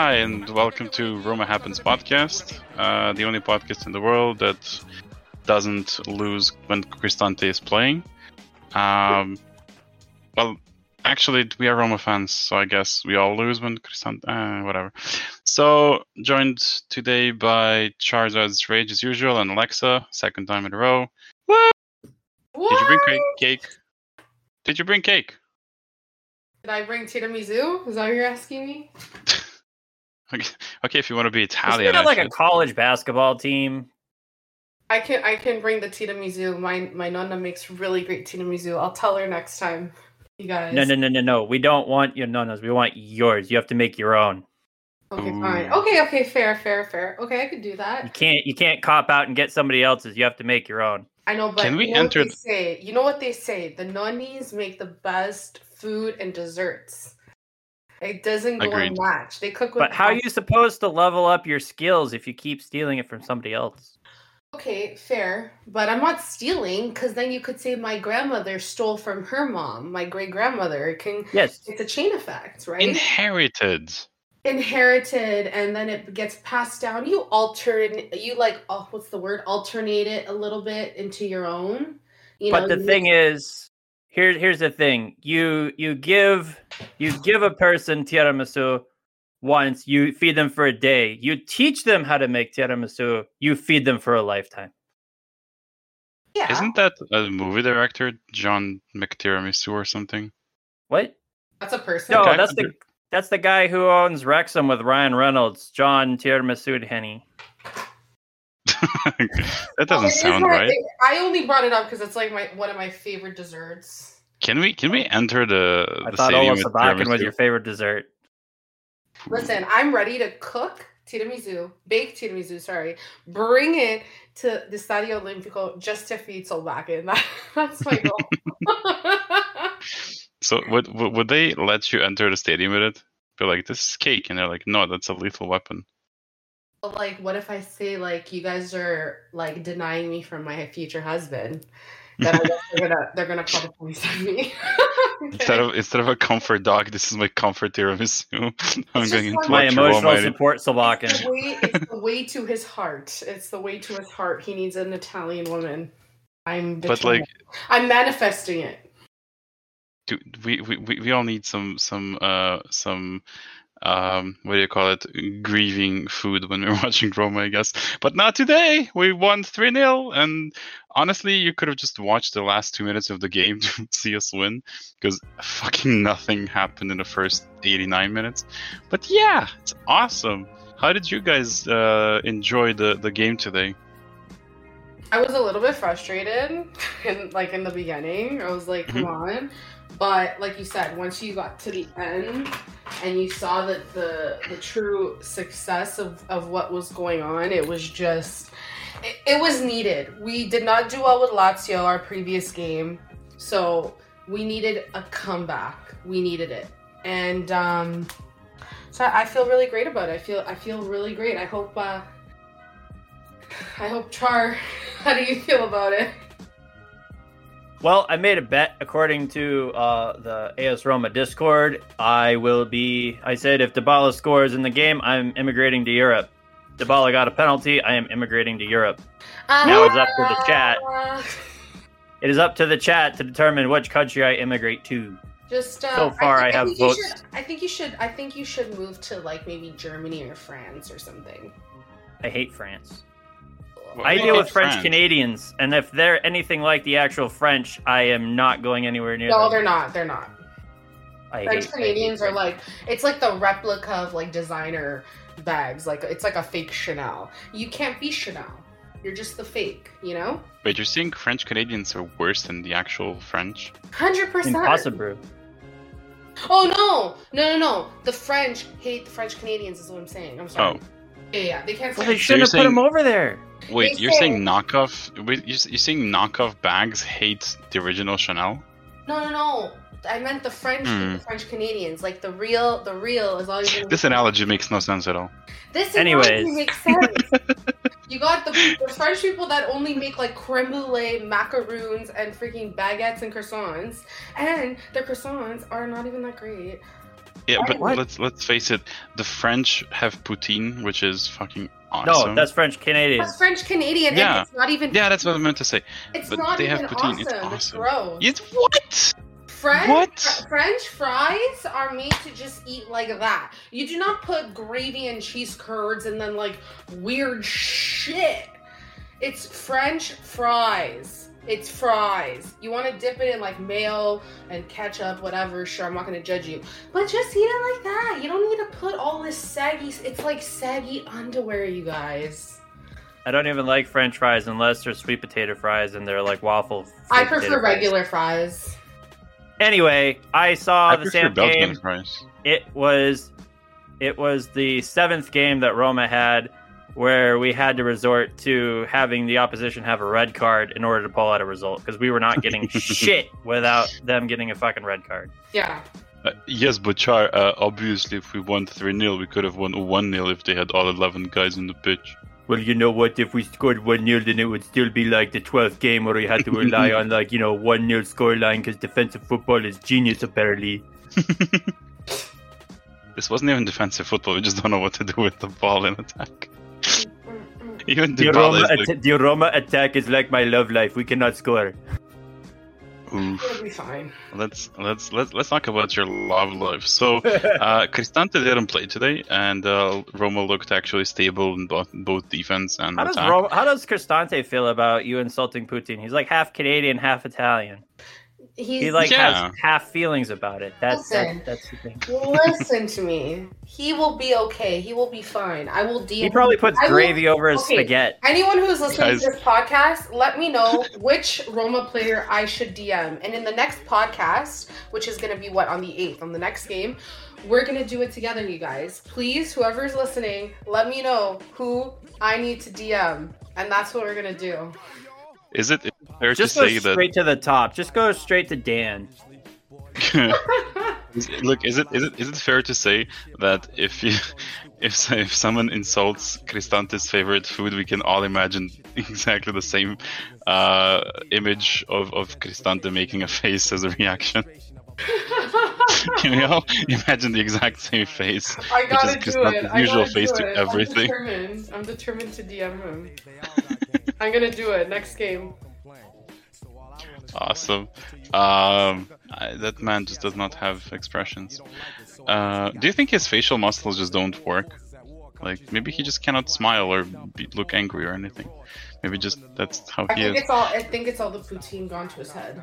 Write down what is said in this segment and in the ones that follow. Hi, and welcome to Roma Happens podcast, the only podcast in the world that doesn't lose when Cristante is playing. Well, actually, we are Roma fans, so I guess we all lose when Cristante... whatever. So, joined today by Charizard's Rage as usual, and Alexa, second time in a row. What? Did you bring cake? Did you bring cake? Did I bring tiramisu? Is that what you're asking me? Okay, if you want to be Italian. Is there like a college basketball team? I can bring the tiramisu. My nonna makes really great tiramisu. I'll tell her next time, you guys. No. We don't want your nonnas. We want yours. You have to make your own. Okay, fine. Okay, fair. Okay, I could do that. You can't cop out and get somebody else's. You have to make your own. I know, but you know what they say? The nonnies make the best food and desserts. It doesn't go in match. They cook with. But how are you supposed to level up your skills if you keep stealing it from somebody else? Okay, fair. But I'm not stealing, because then you could say my grandmother stole from her mom, my great-grandmother. Yes. It's a chain effect, right? Inherited, and then it gets passed down. You alternate it a little bit into your own. Here's the thing. You give a person tiramisu once, you feed them for a day. You teach them how to make tiramisu, you feed them for a lifetime. Yeah. Isn't that a movie director, John McTiramisu or something? What? That's a person. No, that's the guy who owns Wrexham with Ryan Reynolds, John Tiramisu Henny. That doesn't sound right. I only brought it up because it's like one of my favorite desserts. Can we enter the? I thought Ola Sabakin was your favorite dessert. Listen, I'm ready to cook tiramisu, bake tiramisu. Sorry, bring it to the Stadio Olimpico just to feed Sabakin. That's my goal. So would they let you enter the stadium with it? They're like, this is cake, and they're like, no, that's a lethal weapon. Like, what if I say, like, you guys are, like, denying me from my future husband? That I guess they're gonna call the police on me. Okay. Instead of a comfort dog, this is my comfort tiramisu. I'm going to my emotional support, Slovakian. It's the way to his heart. He needs an Italian woman. I'm manifesting it. Dude, we all need some what do you call it? Grieving food when we're watching Roma, I guess. But not today. We won 3-0, and honestly, you could have just watched the last 2 minutes of the game to see us win, because fucking nothing happened in the first 89 minutes. But yeah, it's awesome. How did you guys enjoy the game today? I was a little bit frustrated, in the beginning. I was like, come on. But like you said, once you got to the end and you saw that the true success of what was going on, it was just, it was needed. We did not do well with Lazio, our previous game. So we needed a comeback. We needed it. And so I feel really great about it. I feel really great. I hope Char, how do you feel about it? Well, I made a bet. According to the AS Roma Discord, I said if Dybala scores in the game, I'm immigrating to Europe. Dybala got a penalty. I am immigrating to Europe. Now it's up to the chat. It is up to the chat to determine which country I immigrate to. Just so far, I have votes. I think you should move to like maybe Germany or France or something. I hate France. I deal with French Canadians, and if they're anything like the actual French, I am not going anywhere near them. No, they're not. French Canadians are like, it's like the replica of like designer bags. Like it's like a fake Chanel. You can't be Chanel. You're just the fake, you know? Wait, you're saying French Canadians are worse than the actual French? 100%. Impossible. Oh, no. The French hate the French Canadians is what I'm saying. I'm sorry. Oh. Yeah, they can't. Well, they shouldn't have put them over there. Wait, you're saying knockoff? Wait, you're saying knockoff bags hate the original Chanel? No. I meant the French, the French Canadians, like the real is always. This analogy makes no sense at all. Analogy makes sense. You got the French people that only make like creme brulee, macaroons, and freaking baguettes and croissants, and their croissants are not even that great. Yeah, but let's face it. The French have poutine, which is fucking awesome. No, that's French Canadian. That's French Canadian. Yeah, it's not even. Yeah, that's what I meant to say. It's but not they even have poutine. Awesome. It's awesome. Gross. It's what? French fries are made to just eat like that. You do not put gravy and cheese curds and then like weird shit. It's French fries. It's fries. You want to dip it in like mayo and ketchup, whatever. Sure, I'm not going to judge you. But just eat it like that. You don't need to put all this saggy... It's like saggy underwear, you guys. I don't even like French fries unless they're sweet potato fries and they're like waffle... I prefer regular fries. Anyway, I saw the Sam game. Fries. It was the seventh game that Roma had where we had to resort to having the opposition have a red card in order to pull out a result because we were not getting shit without them getting a fucking red card. Yeah. Yes, but Char, obviously if we won 3-0, we could have won 1-0 if they had all 11 guys on the pitch. Well, you know what? If we scored 1-0, then it would still be like the 12th game where we had to rely on, like, you know, 1-0 scoreline because defensive football is genius, apparently. This wasn't even defensive football. We just don't know what to do with the ball in attack. Even the Roma attack is like my love life. We cannot score. Oof. It'll be fine. Let's talk about your love life. So, Cristante didn't play today, and Roma looked actually stable in both defense and attack. How does Cristante feel about you insulting Putin? He's like half Canadian, half Italian. He has half feelings about it. That's the thing. Listen to me. He will be okay. He will be fine. I will deal. He probably puts gravy over his spaghetti. Anyone who's listening to this podcast, let me know which Roma player I should DM. And in the next podcast, which is going to be on the 8th, on the next game, we're going to do it together, you guys. Please, whoever's listening, let me know who I need to DM. And that's what we're going to do. Is it fair to say that... straight to the top. Just go straight to Dan. Look, is it fair to say that if someone insults Cristante's favorite food, we can all imagine exactly the same image of Cristante making a face as a reaction? Can we all imagine the exact same face? I gotta do it. Usual face to everything. I'm determined to DM him. I'm gonna do it next game. Awesome. That man just does not have expressions. Do you think his facial muscles just don't work? Like maybe he just cannot smile or look angry or anything. Maybe just that's how he is. I think it's all the poutine gone to his head.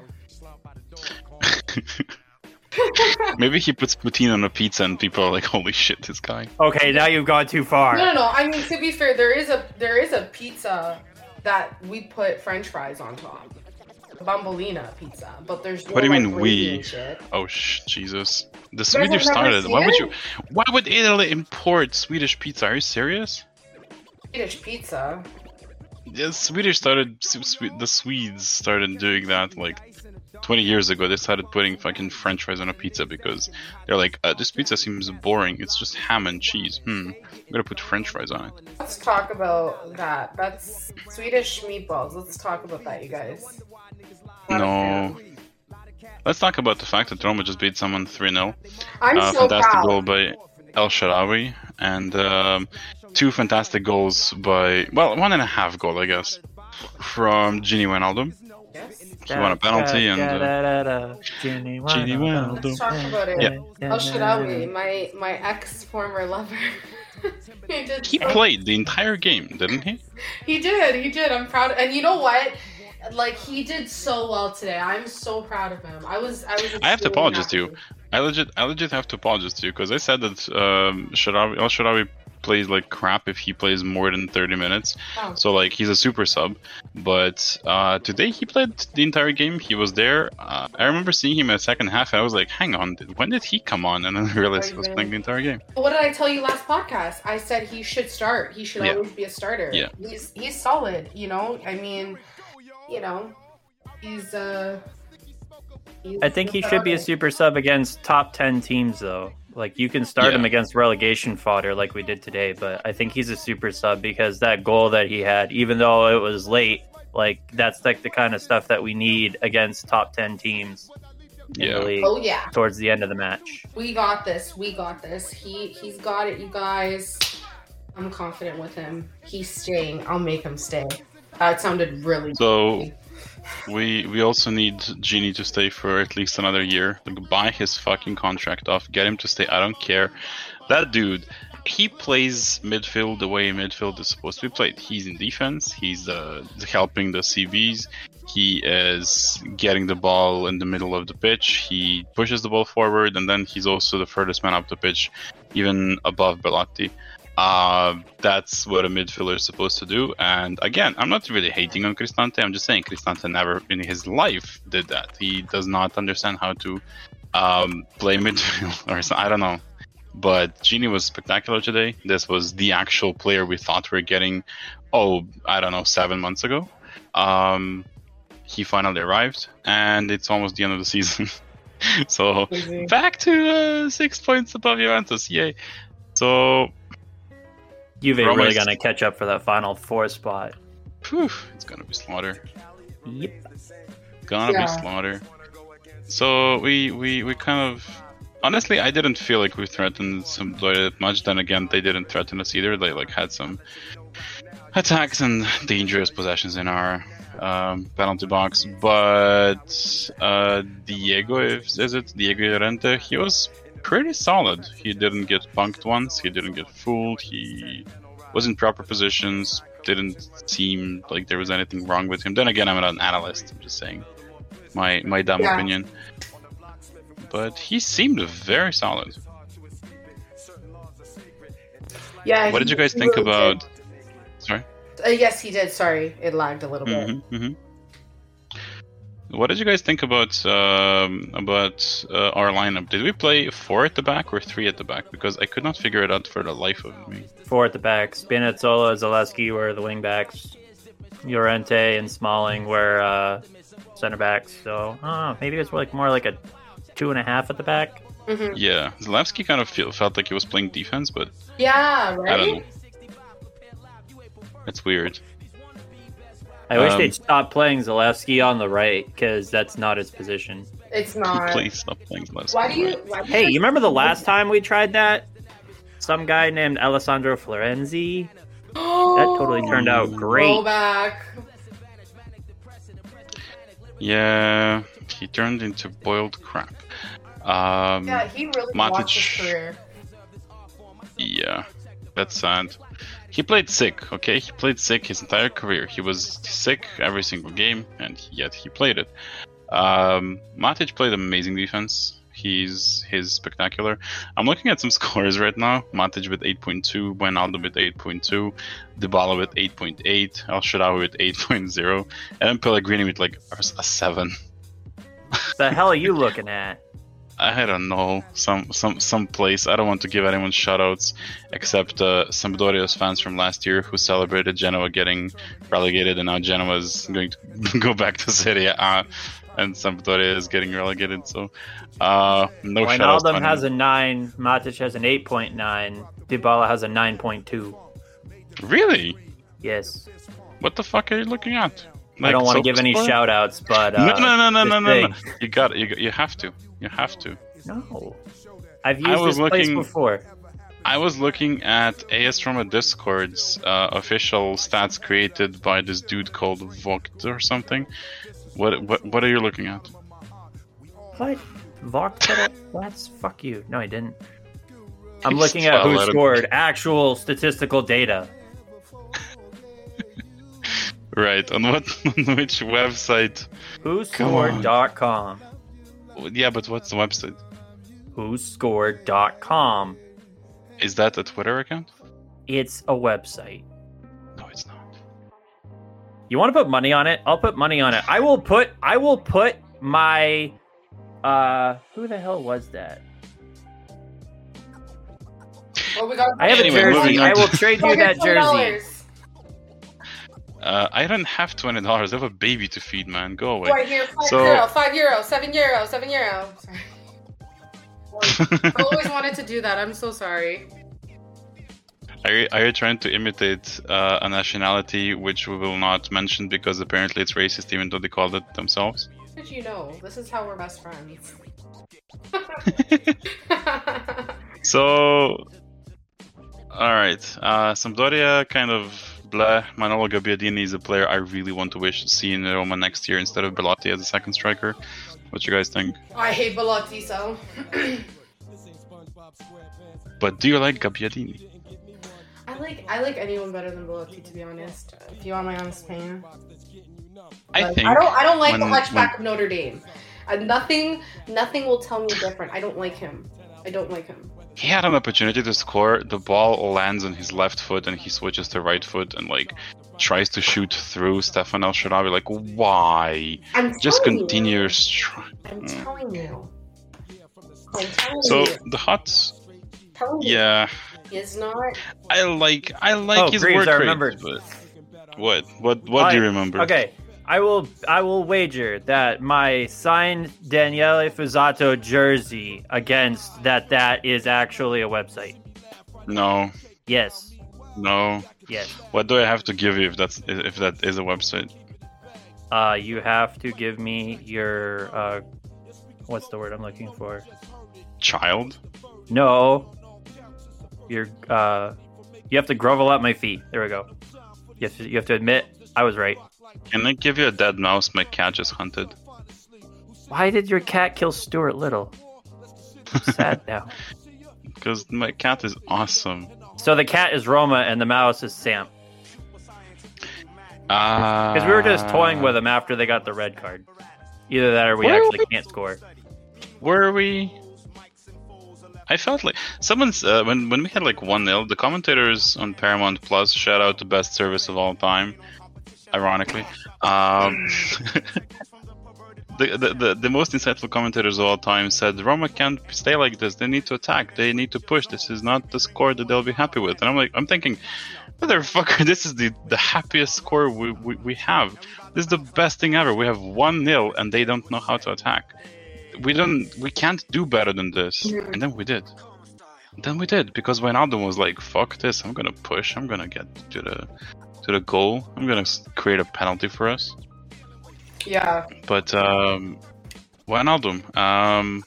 Maybe he puts poutine on a pizza and people are like, holy shit, this guy. Okay, now you've gone too far. No. I mean, to be fair, there is a pizza that we put French fries on top. Bambolina pizza, but there's no... What do you mean we? Oh, Jesus. The Swedish started. Why would Italy import Swedish pizza? Are you serious? Swedish pizza? Yeah, the Swedes started doing that, like... 20 years ago, they started putting fucking French fries on a pizza because they're like, this pizza seems boring. It's just ham and cheese. I'm gonna put French fries on it. Let's talk about that. That's Swedish meatballs. Let's talk about that, you guys. No. Let's talk about the fact that Roma just beat someone 3-0. I'm so fantastic proud. Goal by El Shaarawy and two fantastic goals by... Well, 1.5 goal, I guess, from Georginio Wijnaldum. He won a penalty and... Ginny Wijnaldum. Let's talk about it. Yeah. El Shaarawy, my ex-former lover. He played the entire game, didn't he? He did. I'm proud. And you know what? Like, he did so well today. I'm so proud of him. I have to apologize to you. I legit have to apologize to you because I said that El Shaarawy plays like crap if he plays more than 30 minutes. Oh. So like he's a super sub, but today he played the entire game. He was there. I remember seeing him in the second half and I was like, hang on, when did he come on? And then I realized he was playing the entire game. What did I tell you last podcast? I said he should start. He should always be a starter. Yeah. He's solid, you know? I mean, you know, he's I think he should be a super sub against top 10 teams though. Like, you can start him against relegation fodder like we did today, but I think he's a super sub because that goal that he had, even though it was late, like, that's like the kind of stuff that we need against top 10 teams. in the league. Oh yeah. Towards the end of the match. We got this. He's got it, you guys. I'm confident with him. He's staying. I'll make him stay. It sounded really good. We also need Gini to stay for at least another year. Like, buy his fucking contract off. Get him to stay. I don't care. That dude, he plays midfield the way midfield is supposed to be played. He's in defense. He's helping the CVs. He is getting the ball in the middle of the pitch. He pushes the ball forward, and then he's also the furthest man up the pitch, even above Bellotti. That's what a midfielder is supposed to do. And again, I'm not really hating on Cristante. I'm just saying Cristante never in his life did that. He does not understand how to play midfield, or something. I don't know. But Gini was spectacular today. This was the actual player we thought we were getting, 7 months ago. He finally arrived, and it's almost the end of the season. So, back to 6 points above Juventus. Yay. So... Juve really gonna catch up for that final four spot. Whew, it's gonna be slaughter. Yep. Gonna be slaughter. So we kind of, honestly, I didn't feel like we threatened Sampdoria that much. Then again, they didn't threaten us either. They had some attacks and dangerous possessions in our penalty box. But Diego Llorente, he was pretty solid. He didn't get punked once, he didn't get fooled, he was in proper positions, didn't seem like there was anything wrong with him. Then again, I'm not an analyst, I'm just saying my dumb opinion. But he seemed very solid. Yeah. What did you guys think about... Did. Sorry? Yes, he did. Sorry, it lagged a little bit. Mm-hmm. What did you guys think about our lineup? Did we play 4 at the back or 3 at the back? Because I could not figure it out for the life of me. 4 at the back. Spinazzola, Zalewski were the wing backs. Llorente and Smalling were center backs. So maybe it's more like a 2.5 at the back. Mm-hmm. Yeah, Zalewski kind of felt like he was playing defense, but yeah, right. I don't know. It's weird. I wish they'd stop playing Zalewski on the right, because that's not his position. It's not. Please stop playing Zalewski. You remember the last time we tried that? Some guy named Alessandro Florenzi. That totally turned out great. Roll back. Yeah, he turned into boiled crap. He really lost his career. Yeah, that's sad. He played sick, okay? He played sick his entire career. He was sick every single game, and yet he played it. Matic played amazing defense. He's spectacular. I'm looking at some scores right now. Matic with 8.2, Wijnaldum with 8.2, Dybala with 8.8, El Shaarawy with 8.0, and Pellegrini with a 7. The hell are you looking at? I don't know, some place. I don't want to give anyone shoutouts except Sampdoria's fans from last year who celebrated Genoa getting relegated, and now Genoa is going to go back to Serie A, and Sampdoria is getting relegated. So no shoutouts. Wijnaldum has a 9, Matic has an 8.9, Dybala has a 9.2. Really? Yes. What the fuck are you looking at? I don't want to give any shout-outs, but... No. You have to. You have to. No. I've used this place before. I was looking at AS Roma Discord's official stats created by this dude called Vokt or something. What are you looking at? What? Vokt? That's... Fuck you. No, I didn't. I'm looking at who scored. Actual statistical data. Right, on which website? Whoscored.com. Yeah, but what's the website? Whoscored.com. Is that a Twitter account? It's a website. No, it's not. You want to put money on it? I'll put money on it. I will put my... who the hell was that? Well, I have a jersey. I will trade you that jersey. I don't have $20. I have a baby to feed, man. Go away. Right here, €5, €7. Sorry. I always wanted to do that. I'm so sorry. Are you trying to imitate a nationality which we will not mention because apparently it's racist, even though they call it themselves? did you know? This is how we're best friends. So, alright. Sampdoria, kind of blah. Manolo Gabbiadini is a player I really want to see in Roma next year instead of Bellotti as a second striker. What you guys think? I hate Bellotti, so... But do you like Gabbiadini? I like anyone better than Bellotti, to be honest. If you want my honest opinion, I don't like the Hunchback of Notre Dame. Nothing will tell me different. I don't like him. He had an opportunity to score. The ball lands on his left foot, and he switches to right foot, and tries to shoot through Stefan El Shaarawy. Why? I'm telling you. The Huts. Yeah. It's not. I like his work rate. But what do you remember? Okay, I will wager that my signed Daniele Fusato jersey against that is actually a website. No. Yes. No. Yes. What do I have to give you if that is a website? You have to give me your what's the word I'm looking for? Child? No. You're, you have to grovel at my feet. There we go. You have to admit I was right. Can I give you a dead mouse? My cat just hunted. Why did your cat kill Stuart Little? I'm sad now. Because my cat is awesome. So the cat is Roma and the mouse is Sam. Because we were just toying with them after they got the red card. Either that or we actually can't score. Were we? I felt like someone's when we had 1-0, the commentators on Paramount Plus, shout out to Best Service of All Time, ironically, the most insightful commentators of all time said Roma can't stay like this. They need to attack. They need to push. This is not the score that they'll be happy with. And I'm thinking, motherfucker, this is the happiest score we have. This is the best thing ever. We have 1-0 and they don't know how to attack. We can't do better than this. And then we did. Because Wijnaldum was like, fuck this, I'm gonna push, I'm gonna get to the goal, I'm gonna create a penalty for us. Yeah. But Wijnaldum,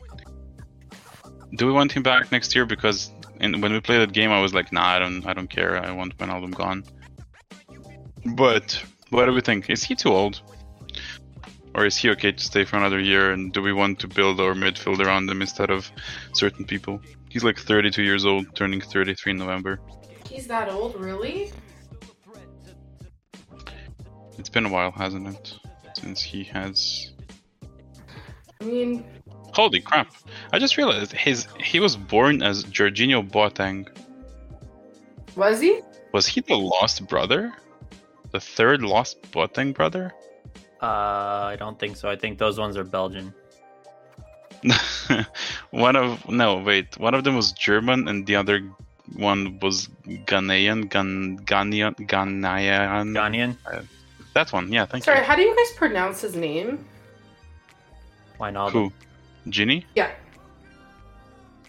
do we want him back next year? Because when we played that game I was like, nah, I don't care, I want Wijnaldum gone. But what do we think? Is he too old? Or is he okay to stay for another year? And do we want to build our midfield around him instead of certain people? He's 32 years old, turning 33 in November. He's that old, really? It's been a while, hasn't it? Since he has... Holy crap! I just realized he was born as Jorginho Boateng. Was he? Was he the lost brother? The third lost Boateng brother? I don't think so. I think those ones are Belgian. One of them was German, and the other one was Ghanaian. Ghanaian. That one, yeah. Thank you. Sorry, how do you guys pronounce his name? Wijnaldum. Who? Ginny? Yeah.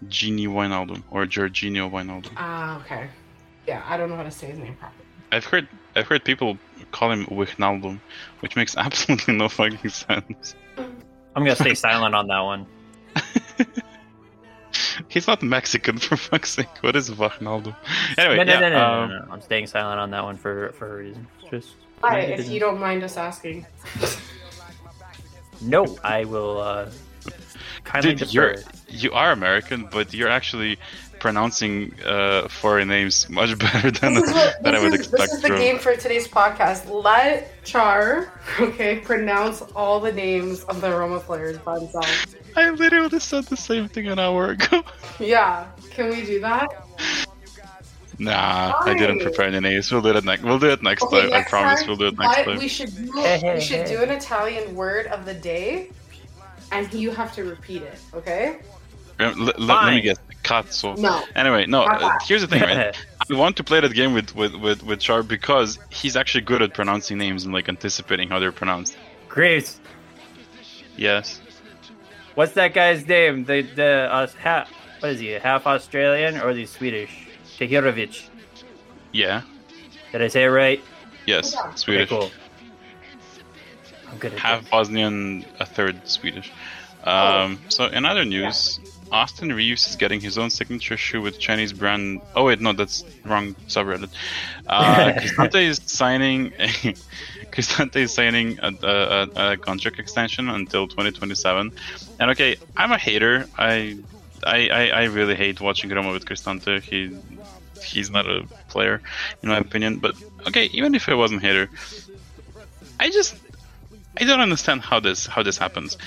Ginny Wijnaldum or Georginio Wijnaldum. Okay. Yeah, I don't know how to say his name properly. I've heard people call him Wijnaldum, which makes absolutely no fucking sense. I'm gonna stay silent on that one. He's not Mexican, for fuck's sake. What is Wijnaldum? Anyway, no. I'm staying silent on that one for a reason. Just if you don't mind us asking. No, I will. Kindly Dude, defer. You are American, but you're actually pronouncing foreign names much better than I would expect. This is the game for today's podcast. Let Char, pronounce all the names of the Roma players by themselves. I literally said the same thing an hour ago. Yeah, can we do that? Nah, I didn't prepare any names. We'll do it next time. I promise we'll do it next time. We should do an Italian word of the day, and you have to repeat it, okay? Let me guess. Cazzo. No. Anyway, no. Here's the thing, right? I want to play that game with Char because he's actually good at pronouncing names and anticipating how they're pronounced. Graves. Yes. What's that guy's name? What is he? Half Australian or is he Swedish? Tahirovic. Yeah. Did I say it right? Yes, Swedish. Okay, cool. half Bosnian, a third Swedish. So in other news, Austin Reeves is getting his own signature shoe with Chinese brand. Oh wait, no, that's wrong subreddit. Cristante is signing. Cristante is signing a contract extension until 2027. And okay, I'm a hater. I really hate watching Roma with Cristante. He's not a player, in my opinion. But okay, even if I wasn't a hater, I don't understand how this happens.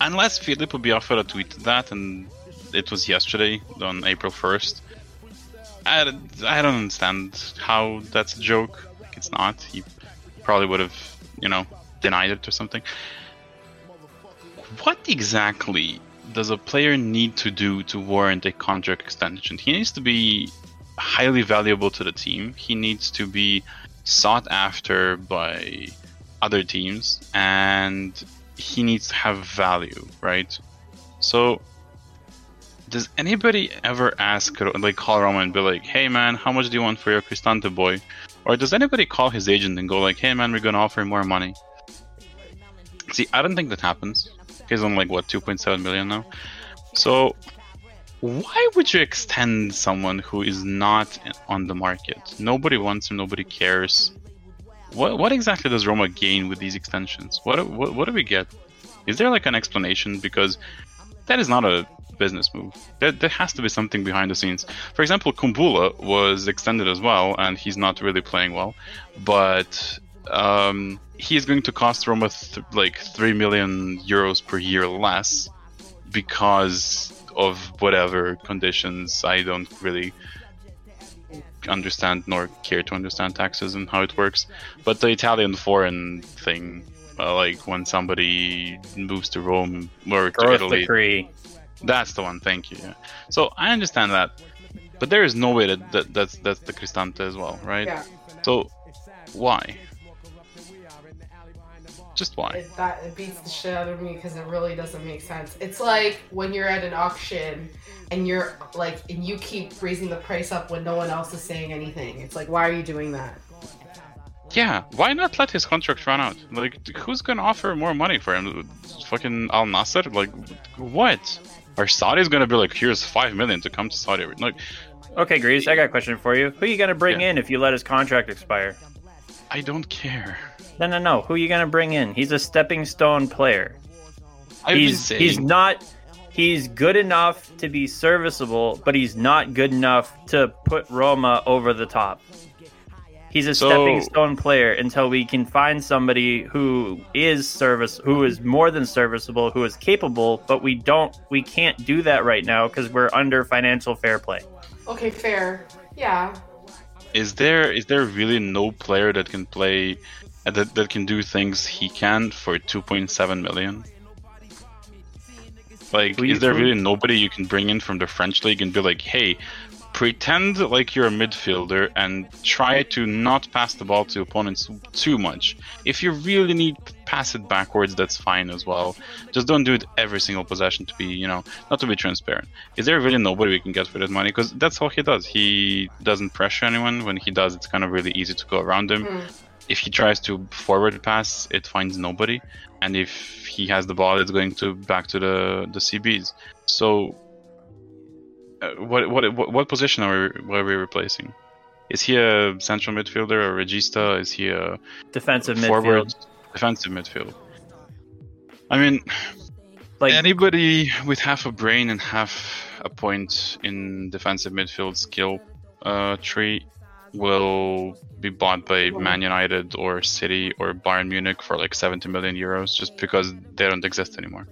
Unless Filippo Biafra tweeted that, and it was yesterday on April 1st. I don't understand how that's a joke. Like, it's not. He probably would have, denied it or something. What exactly does a player need to do to warrant a contract extension? He needs to be highly valuable to the team. He needs to be sought after by other teams, and he needs to have value, right? So does anybody ever ask, call Roma and be like, hey man, how much do you want for your Cristante boy? Or does anybody call his agent and go like, hey man, we're gonna offer him more money? See, I don't think that happens. He's on 2.7 million now. So why would you extend someone who is not on the market? Nobody wants him, nobody cares. What exactly does Roma gain with these extensions? What do we get? Is there an explanation? Because that is not a business move. There has to be something behind the scenes. For example, Kumbula was extended as well, and he's not really playing well. But he's going to cost Roma 3 million euros per year less because of whatever conditions. I don't really understand nor care to understand taxes and how it works, but the Italian foreign thing, when somebody moves to Rome or to Italy, decree. That's the one. Thank you. So I understand that, but there is no way that's the Cristante as well, right? Yeah. So why? Just why? It beats the shit out of me because it really doesn't make sense. It's like when you're at an auction and you're and you keep raising the price up when no one else is saying anything. It's why are you doing that? Yeah, why not let his contract run out? Who's gonna offer more money for him? Fucking Al Nasser? What? Are Saudi's gonna be here's 5 million to come to Saudi? Okay, Grease, I got a question for you. Who are you gonna bring in if you let his contract expire? I don't care. No. Who are you gonna bring in? He's a stepping stone player. He's good enough to be serviceable, but he's not good enough to put Roma over the top. He's a stepping stone player until we can find somebody who is more than serviceable, who is capable, but we can't do that right now because we're under financial fair play. Okay, fair. Yeah. Is there really no player that can play that can do things he can for 2.7 million? Is there really nobody you can bring in from the French league and be like, hey, pretend you're a midfielder and try to not pass the ball to opponents too much. If you really need to pass it backwards, that's fine as well. Just don't do it every single possession to be, not to be transparent. Is there really nobody we can get for that money? Because that's all he does. He doesn't pressure anyone. When he does, it's kind of really easy to go around him. Mm. If he tries to forward pass, it finds nobody, and if he has the ball, it's going to back to the CBs. So, what position are we replacing? Is he a central midfielder or regista? Is he a defensive forward? Defensive midfield. I mean, anybody with half a brain and half a point in defensive midfield skill tree will be bought by Man United or City or Bayern Munich for 70 million euros just because they don't exist anymore.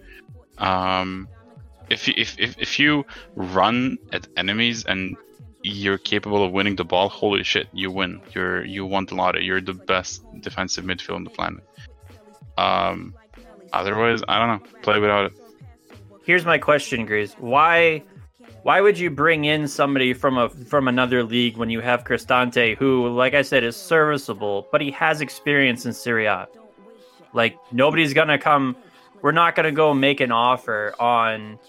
If you run at enemies and you're capable of winning the ball, holy shit, you win. You won the lottery. You're the best defensive midfield on the planet. Otherwise, I don't know. Play without it. Here's my question, Grease. Why would you bring in somebody from another league when you have Cristante, who, like I said, is serviceable, but he has experience in Serie A? Nobody's going to come. We're not going to go make an offer on,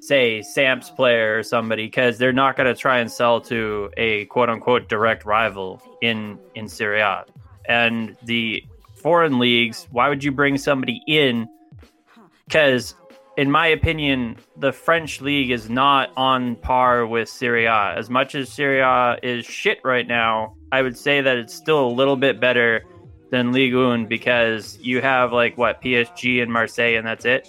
say, Samp's player or somebody, because they're not going to try and sell to a quote-unquote direct rival in Serie A. And the foreign leagues, why would you bring somebody in? Because in my opinion, the French league is not on par with Serie A. As much as Serie A is shit right now, I would say that it's still a little bit better than Ligue 1 because you have like what, PSG and Marseille, and that's it.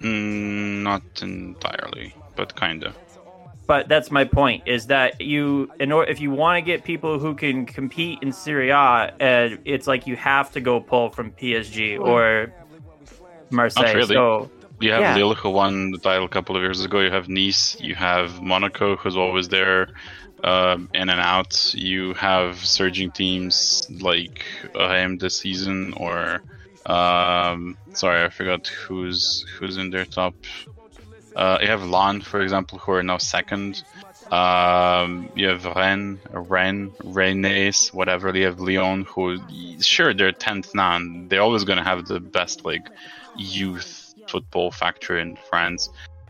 Not entirely, but kind of. But that's my point, is that if you want to get people who can compete in Serie A, it's like you have to go pull from PSG or Marseille. Not really. So, you have Lille, who won the title a couple of years ago. You have Nice. You have Monaco, who's always there, in and out. You have surging teams like AM this season, or... sorry, I forgot who's in their top. You have Lan, for example, who are now second. You have Rennes, whatever. You have Lyon, who, sure, they're 10th now. And they're always going to have the best like youth football factory in France.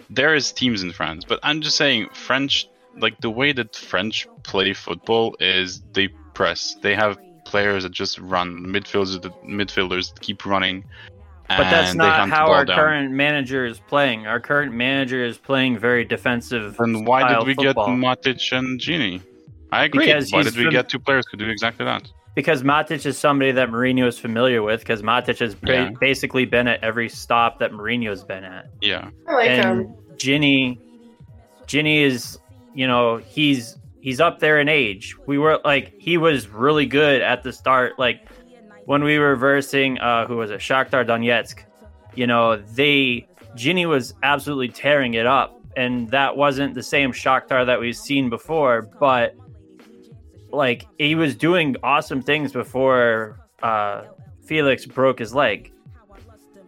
There is teams in France, but I'm just saying French, like the way that French play football is they press. They have players that just run, midfielders that keep running. But that's not how our current manager is playing. Our current manager is playing very defensive. And why did we get Matic and Gini? I agree. Why did we get two players who do exactly that? Because Matic is somebody that Mourinho is familiar with, because Matic has basically been at every stop that Mourinho's been at. Yeah. I like him. Gini is, you know, he's up there in age. We were like, he was really good at the start, like when we were versing, who was it? Shakhtar Donetsk. You know, Gini was absolutely tearing it up. And that wasn't the same Shakhtar that we've seen before. But, like, he was doing awesome things before Felix broke his leg.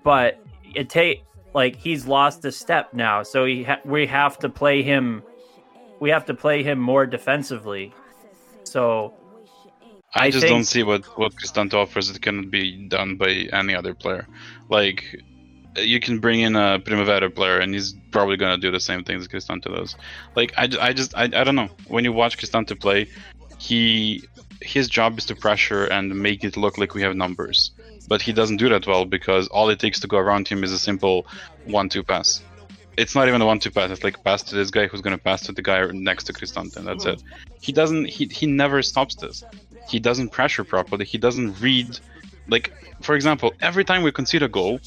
But, he's lost a step now. So we have to play him. We have to play him more defensively. So... I don't see what Cristante offers that cannot be done by any other player. Like, you can bring in a Primavera player, and he's probably going to do the same things Cristante does. Like, I don't know. When you watch Cristante play, his job is to pressure and make it look like we have numbers. But he doesn't do that well, because all it takes to go around him is a simple 1-2 pass. It's not even a 1-2 pass. It's like pass to this guy who's going to pass to the guy next to Cristante, and that's it. He never stops this. He doesn't pressure properly. He doesn't read. Like, for example, every time we concede a goal,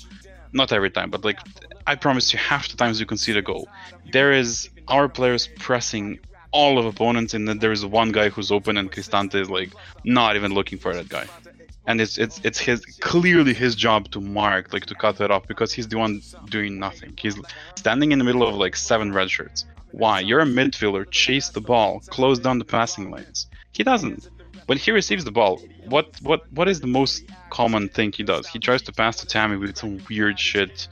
not every time, but like, I promise you, half the times we concede a goal, there is our players pressing all of opponents, and then there is one guy who's open, and Cristante is like not even looking for that guy. And it's clearly his job to mark, like to cut that off, because he's the one doing nothing. He's standing in the middle of like 7 red shirts. Why? You're a midfielder. Chase the ball. Close down the passing lanes. He doesn't. When he receives the ball, what is the most common thing he does? He tries to pass to Tammy with some weird shit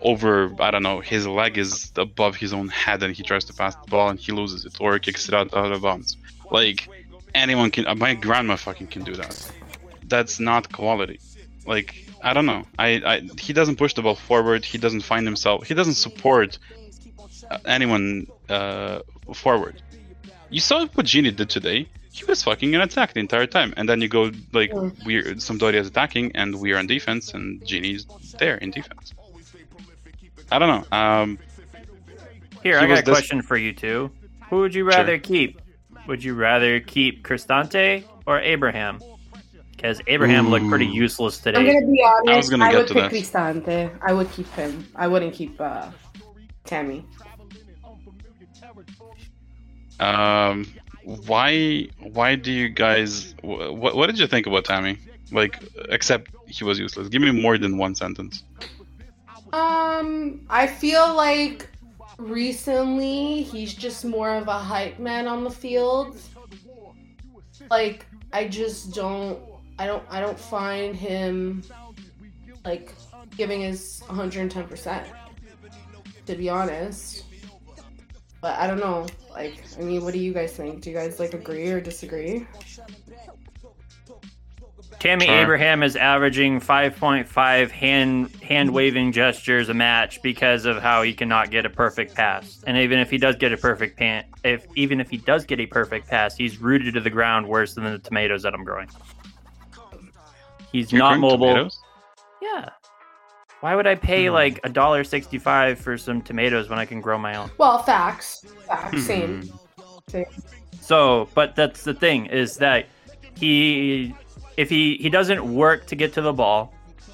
over, I don't know, his leg is above his own head, and he tries to pass the ball and he loses it, or kicks it out of bounds. Like, anyone can, my grandma fucking can do that. That's not quality. Like, I don't know. He doesn't push the ball forward, he doesn't find himself, he doesn't support anyone forward. You saw what Gini did today. He was fucking in attack the entire time, and then you go like, we're Sampdoria's attacking, and we are on defense, and Gini's there in defense. I don't know. I got a question for you two. Who would you rather keep? Would you rather keep Cristante or Abraham? Because Abraham looked pretty useless today. I'm gonna be honest. I would pick Cristante. I would keep him. I wouldn't keep Tammy. Why do you guys... What did you think about Tammy? Like, except he was useless. Give me more than one sentence. I feel like recently he's just more of a hype man on the field. Like, I just don't find him like giving his 110%, to be honest. But I don't know, like, I mean, what do you guys think? Do you guys, like, agree or disagree? Tammy Abraham is averaging 5.5 hand-waving gestures a match because of how he cannot get a perfect pass. And even if he does get a perfect pass, he's rooted to the ground worse than the tomatoes that I'm growing. He's not mobile. Tomatoes? Yeah. Why would I pay like $1.65 for some tomatoes when I can grow my own? Well, facts, same. So, but that's the thing is that if he doesn't work to get to the ball,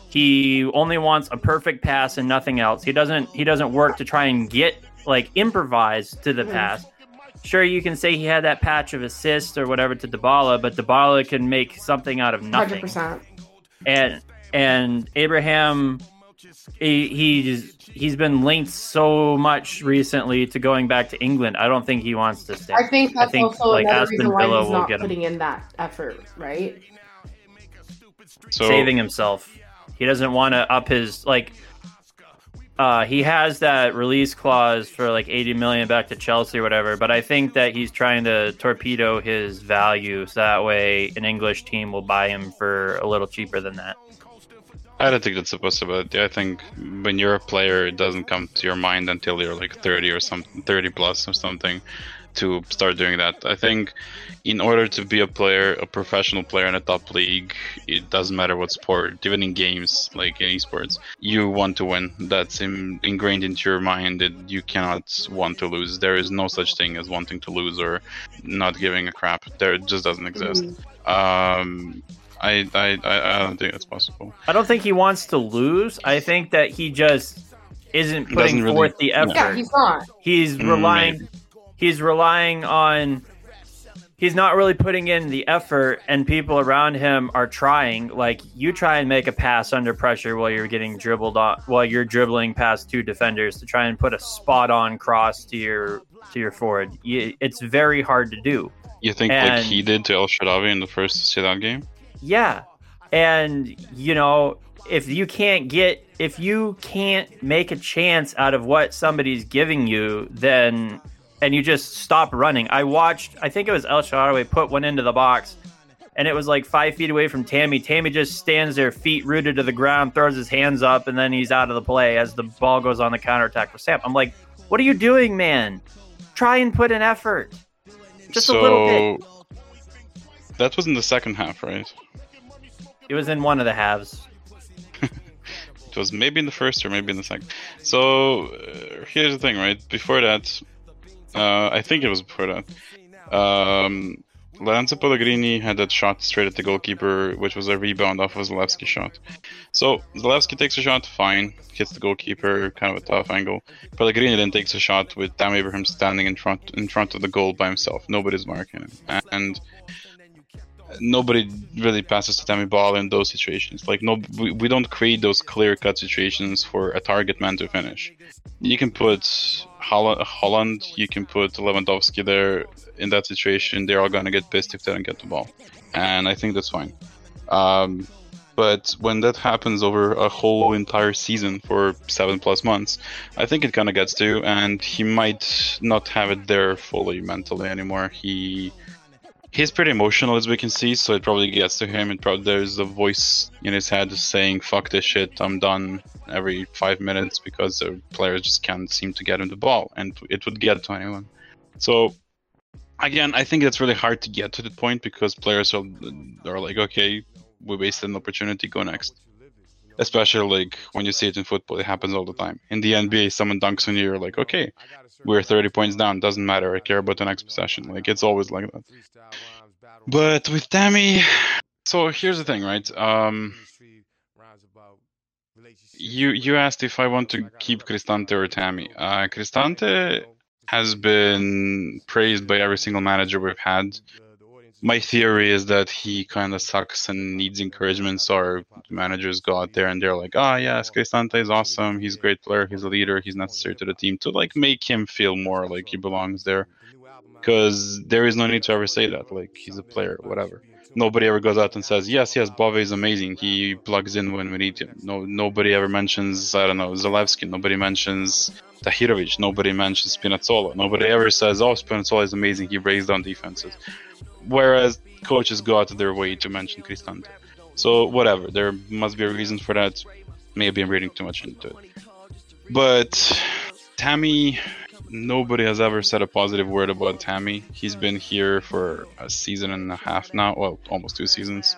he only wants a perfect pass and nothing else. He doesn't work to try and get like improvise to the pass. Sure, you can say he had that patch of assists or whatever to Dybala, but Dybala can make something out of nothing. 100%. And Abraham, he's been linked so much recently to going back to England. I don't think he wants to stay. I think that's also like another reason why he's not putting in that effort, right? So, saving himself. He doesn't want to up his like. He has that release clause for like $80 million back to Chelsea or whatever, but I think that he's trying to torpedo his value so that way an English team will buy him for a little cheaper than that. I don't think that's a possibility. I think when you're a player, it doesn't come to your mind until you're like 30 or something, 30 plus or something, to start doing that. I think in order to be a player, a professional player in a top league, it doesn't matter what sport, even in games, like in esports, you want to win. That's ingrained into your mind that you cannot want to lose. There is no such thing as wanting to lose or not giving a crap. There, it just doesn't exist. I don't think that's possible. I don't think he wants to lose. I think that he just isn't putting forth the effort. Yeah, he's not. He's relying on. He's not really putting in the effort, and people around him are trying. Like, you try and make a pass under pressure while you're getting dribbled on, while you're dribbling past two defenders to try and put a spot-on cross to your forward. It's very hard to do. You think like he did to El Shaarawy in the first Zidane game? Yeah. And, you know, if you can't make a chance out of what somebody's giving you, then, and you just stop running. I think it was El Shaarawy put one into the box, and it was like 5 feet away from Tammy. Tammy just stands there, feet rooted to the ground, throws his hands up, and then he's out of the play as the ball goes on the counterattack for Sam. I'm like, what are you doing, man? Try and put an effort. Just a little bit. That was in the second half, right? It was in one of the halves. It was maybe in the first or maybe in the second. So here's the thing, right? Before that, I think it was before that, Lorenzo Pellegrini had that shot straight at the goalkeeper, which was a rebound off of Zalewski's shot. So Zalewski takes a shot, fine, hits the goalkeeper, kind of a tough angle. Pellegrini then takes a shot with Tammy Abraham standing in front of the goal by himself. Nobody's marking him. And nobody really passes to Tammy ball in those situations. Like, no, we don't create those clear-cut situations for a target man to finish. You can put Holland, you can put Lewandowski there in that situation. They're all going to get pissed if they don't get the ball. And I think that's fine. But when that happens over a whole entire season for 7+ months, I think it kind of gets to you, and he might not have it there fully mentally anymore. He's pretty emotional, as we can see, so it probably gets to him. There's a voice in his head saying, fuck this shit, I'm done, every 5 minutes, because the players just can't seem to get him the ball, and it would get to anyone. So, again, I think it's really hard to get to the point, because players are like, okay, we wasted an opportunity, go next. Especially like when you see it in football, it happens all the time. In the NBA, someone dunks on you, you're like, okay, we're 30 points down, doesn't matter, I care about the next possession. Like, it's always like that. But with Tammy, so here's the thing, right? You asked if I want to keep Cristante or Tammy. Cristante has been praised by every single manager we've had. My theory is that he kind of sucks and needs encouragement, so our managers go out there and they're like, yes, Cristante is awesome, he's a great player, he's a leader, he's necessary to the team, to like make him feel more like he belongs there. Because there is no need to ever say that, like, he's a player, whatever. Nobody ever goes out and says, yes, Bove is amazing, he plugs in when we need him. Nobody ever mentions, I don't know, Zalewski, nobody mentions Tahirovic, nobody mentions Spinazzola. Nobody ever says, oh, Spinazzola is amazing, he breaks down defenses. Whereas coaches go out of their way to mention Cristante. So, whatever, there must be a reason for that. Maybe I'm reading too much into it. But Tammy, nobody has ever said a positive word about Tammy. He's been here for a season and a half now, well, almost 2 seasons.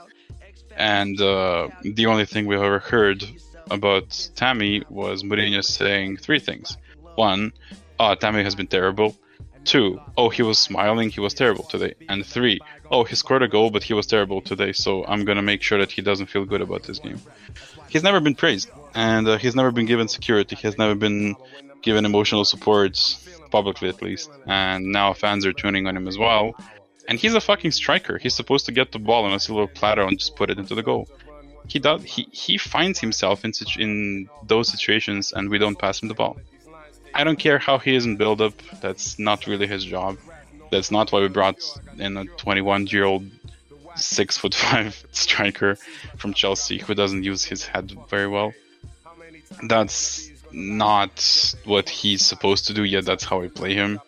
And the only thing we've ever heard about Tammy was Mourinho saying three things. One, Tammy has been terrible. Two, he was smiling, he was terrible today. And three, he scored a goal, but he was terrible today, so I'm going to make sure that he doesn't feel good about this game. He's never been praised, and he's never been given security. He has never been given emotional support, publicly at least. And now fans are tuning on him as well. And he's a fucking striker. He's supposed to get the ball on a silver platter and just put it into the goal. He does. He finds himself in those situations, and we don't pass him the ball. I don't care how he is in build-up. That's not really his job. That's not why we brought in a 21-year-old 6'5" striker from Chelsea who doesn't use his head very well. That's not what he's supposed to do, yet that's how we play him.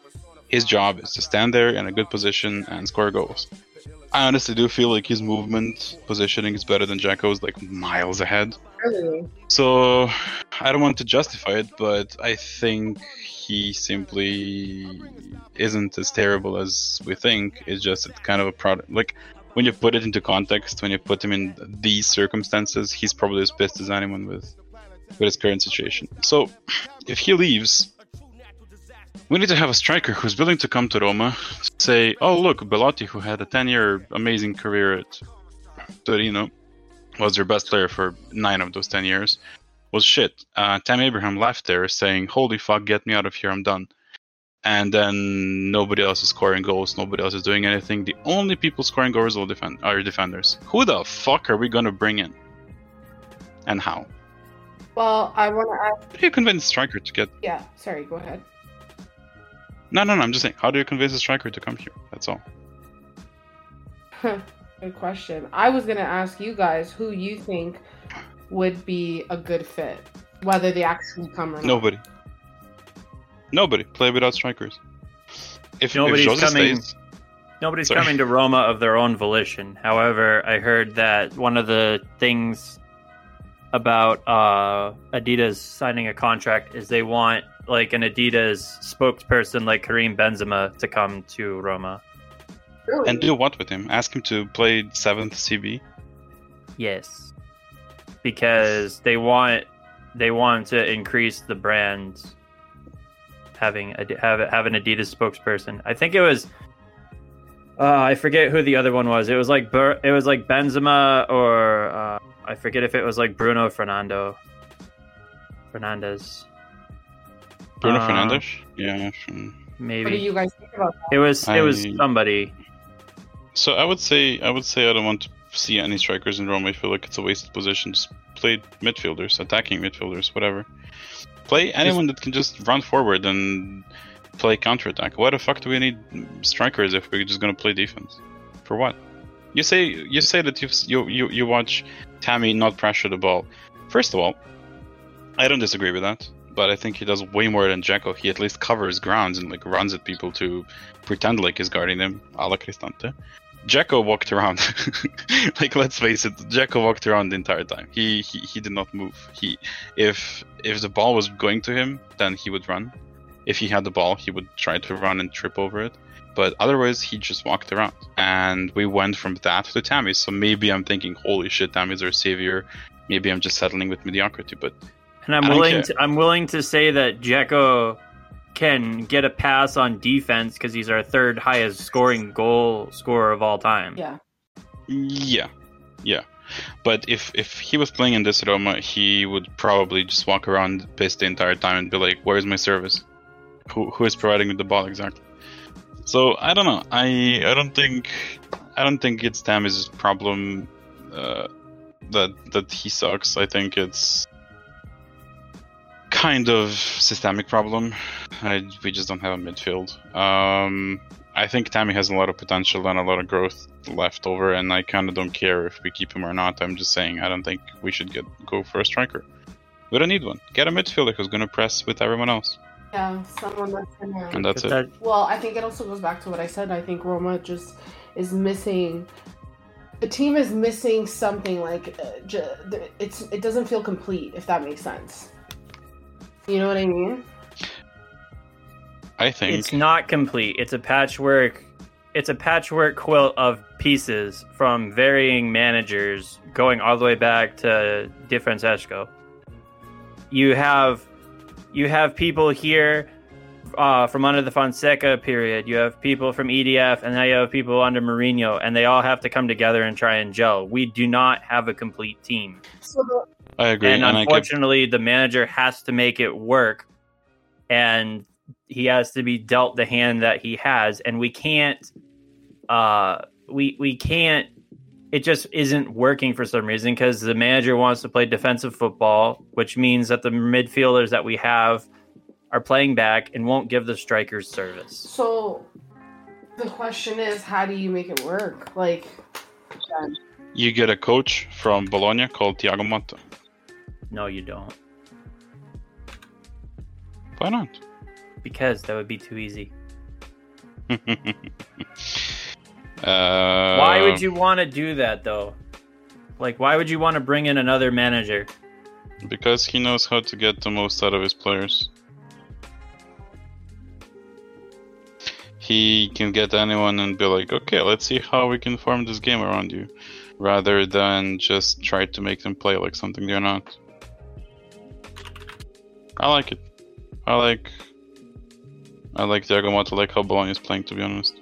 His job is to stand there in a good position and score goals. I honestly do feel like his movement positioning is better than Dzeko's, like miles ahead. So I don't want to justify it, but I think he simply isn't as terrible as we think. It's just kind of a product. Like, when you put it into context, when you put him in these circumstances, he's probably as pissed as anyone with his current situation. So if he leaves, we need to have a striker who's willing to come to Roma, say, look, Bellotti, who had a 10-year amazing career at Torino, was their best player for 9 of those 10 years, was shit. Tammy Abraham left there saying, holy fuck, get me out of here, I'm done. And then nobody else is scoring goals, nobody else is doing anything. The only people scoring goals are defenders. Who the fuck are we going to bring in? And how? Well, I want to ask... How do you convince a striker to get... Yeah, sorry, go ahead. No, I'm just saying, how do you convince a striker to come here? That's all. Good question. I was going to ask you guys who you think would be a good fit, whether they actually come or not. Nobody. Play without strikers. Nobody's coming to Roma of their own volition. However, I heard that one of the things about Adidas signing a contract is they want like an Adidas spokesperson like Karim Benzema to come to Roma. Really? And do what with him? Ask him to play 7th CB? Yes. Because they want to increase the brand having an Adidas spokesperson. I think it was I forget who the other one was. It was like Benzema or I forget if it was like Fernandes. Bruno Fernandes? Yeah. Maybe. What do you guys think about that? It was somebody. So I would say I don't want to see any strikers in Roma. I feel like it's a wasted position. Just play midfielders, attacking midfielders, whatever. Play anyone that can just run forward and play counterattack. Why the fuck do we need strikers if we're just gonna play defense? For what? You say that you watch Tammy not pressure the ball. First of all, I don't disagree with that, but I think he does way more than Dzeko. He at least covers grounds and like runs at people to pretend like he's guarding them, a la Cristante. Dzeko walked around. Like, let's face it, Dzeko walked around the entire time. He did not move. If the ball was going to him, then he would run. If he had the ball, he would try to run and trip over it. But otherwise, he just walked around. And we went from that to Tammy. So maybe I'm thinking, holy shit, Tammy's our savior. Maybe I'm just settling with mediocrity. But and I'm willing to say that Dzeko can get a pass on defense because he's our third highest scoring goal scorer of all time. Yeah. But if he was playing in this Roma, he would probably just walk around pissed the entire time and be like, where's my service? Who is providing me the ball exactly? So I don't know. I don't think it's Tammy's problem that he sucks. I think it's kind of systemic problem. We just don't have a midfield. I think Tammy has a lot of potential and a lot of growth left over, and I kind of don't care if we keep him or not. I'm just saying I don't think we should go for a striker. We don't need one. Get a midfielder who's going to press with everyone else. Yeah, someone that's going to... And that's it. Well, I think it also goes back to what I said. I think Roma just is missing... The team is missing something. Like, it doesn't feel complete, if that makes sense. You know what I mean? I think it's not complete. It's a patchwork it's a patchwork quilt of pieces from varying managers going all the way back to Di Francesco. You have people here from under the Fonseca period. You have people from EDF, and now you have people under Mourinho, and they all have to come together and try and gel. We do not have a complete team. I agree. And unfortunately, the manager has to make it work, and he has to be dealt the hand that he has, and we can't. We can't. It just isn't working for some reason because the manager wants to play defensive football, which means that the midfielders that we have are playing back and won't give the strikers service. So the question is, how do you make it work? Like, you get a coach from Bologna called Thiago Motta. No, you don't. Why not? Because that would be too easy. Why would you want to do that, though? Like, why would you want to bring in another manager? Because he knows how to get the most out of his players. He can get anyone and be like, okay, let's see how we can form this game around you, rather than just try to make them play like something they're not. I like it. I like Thiago Motta, like how Bologna is playing, to be honest.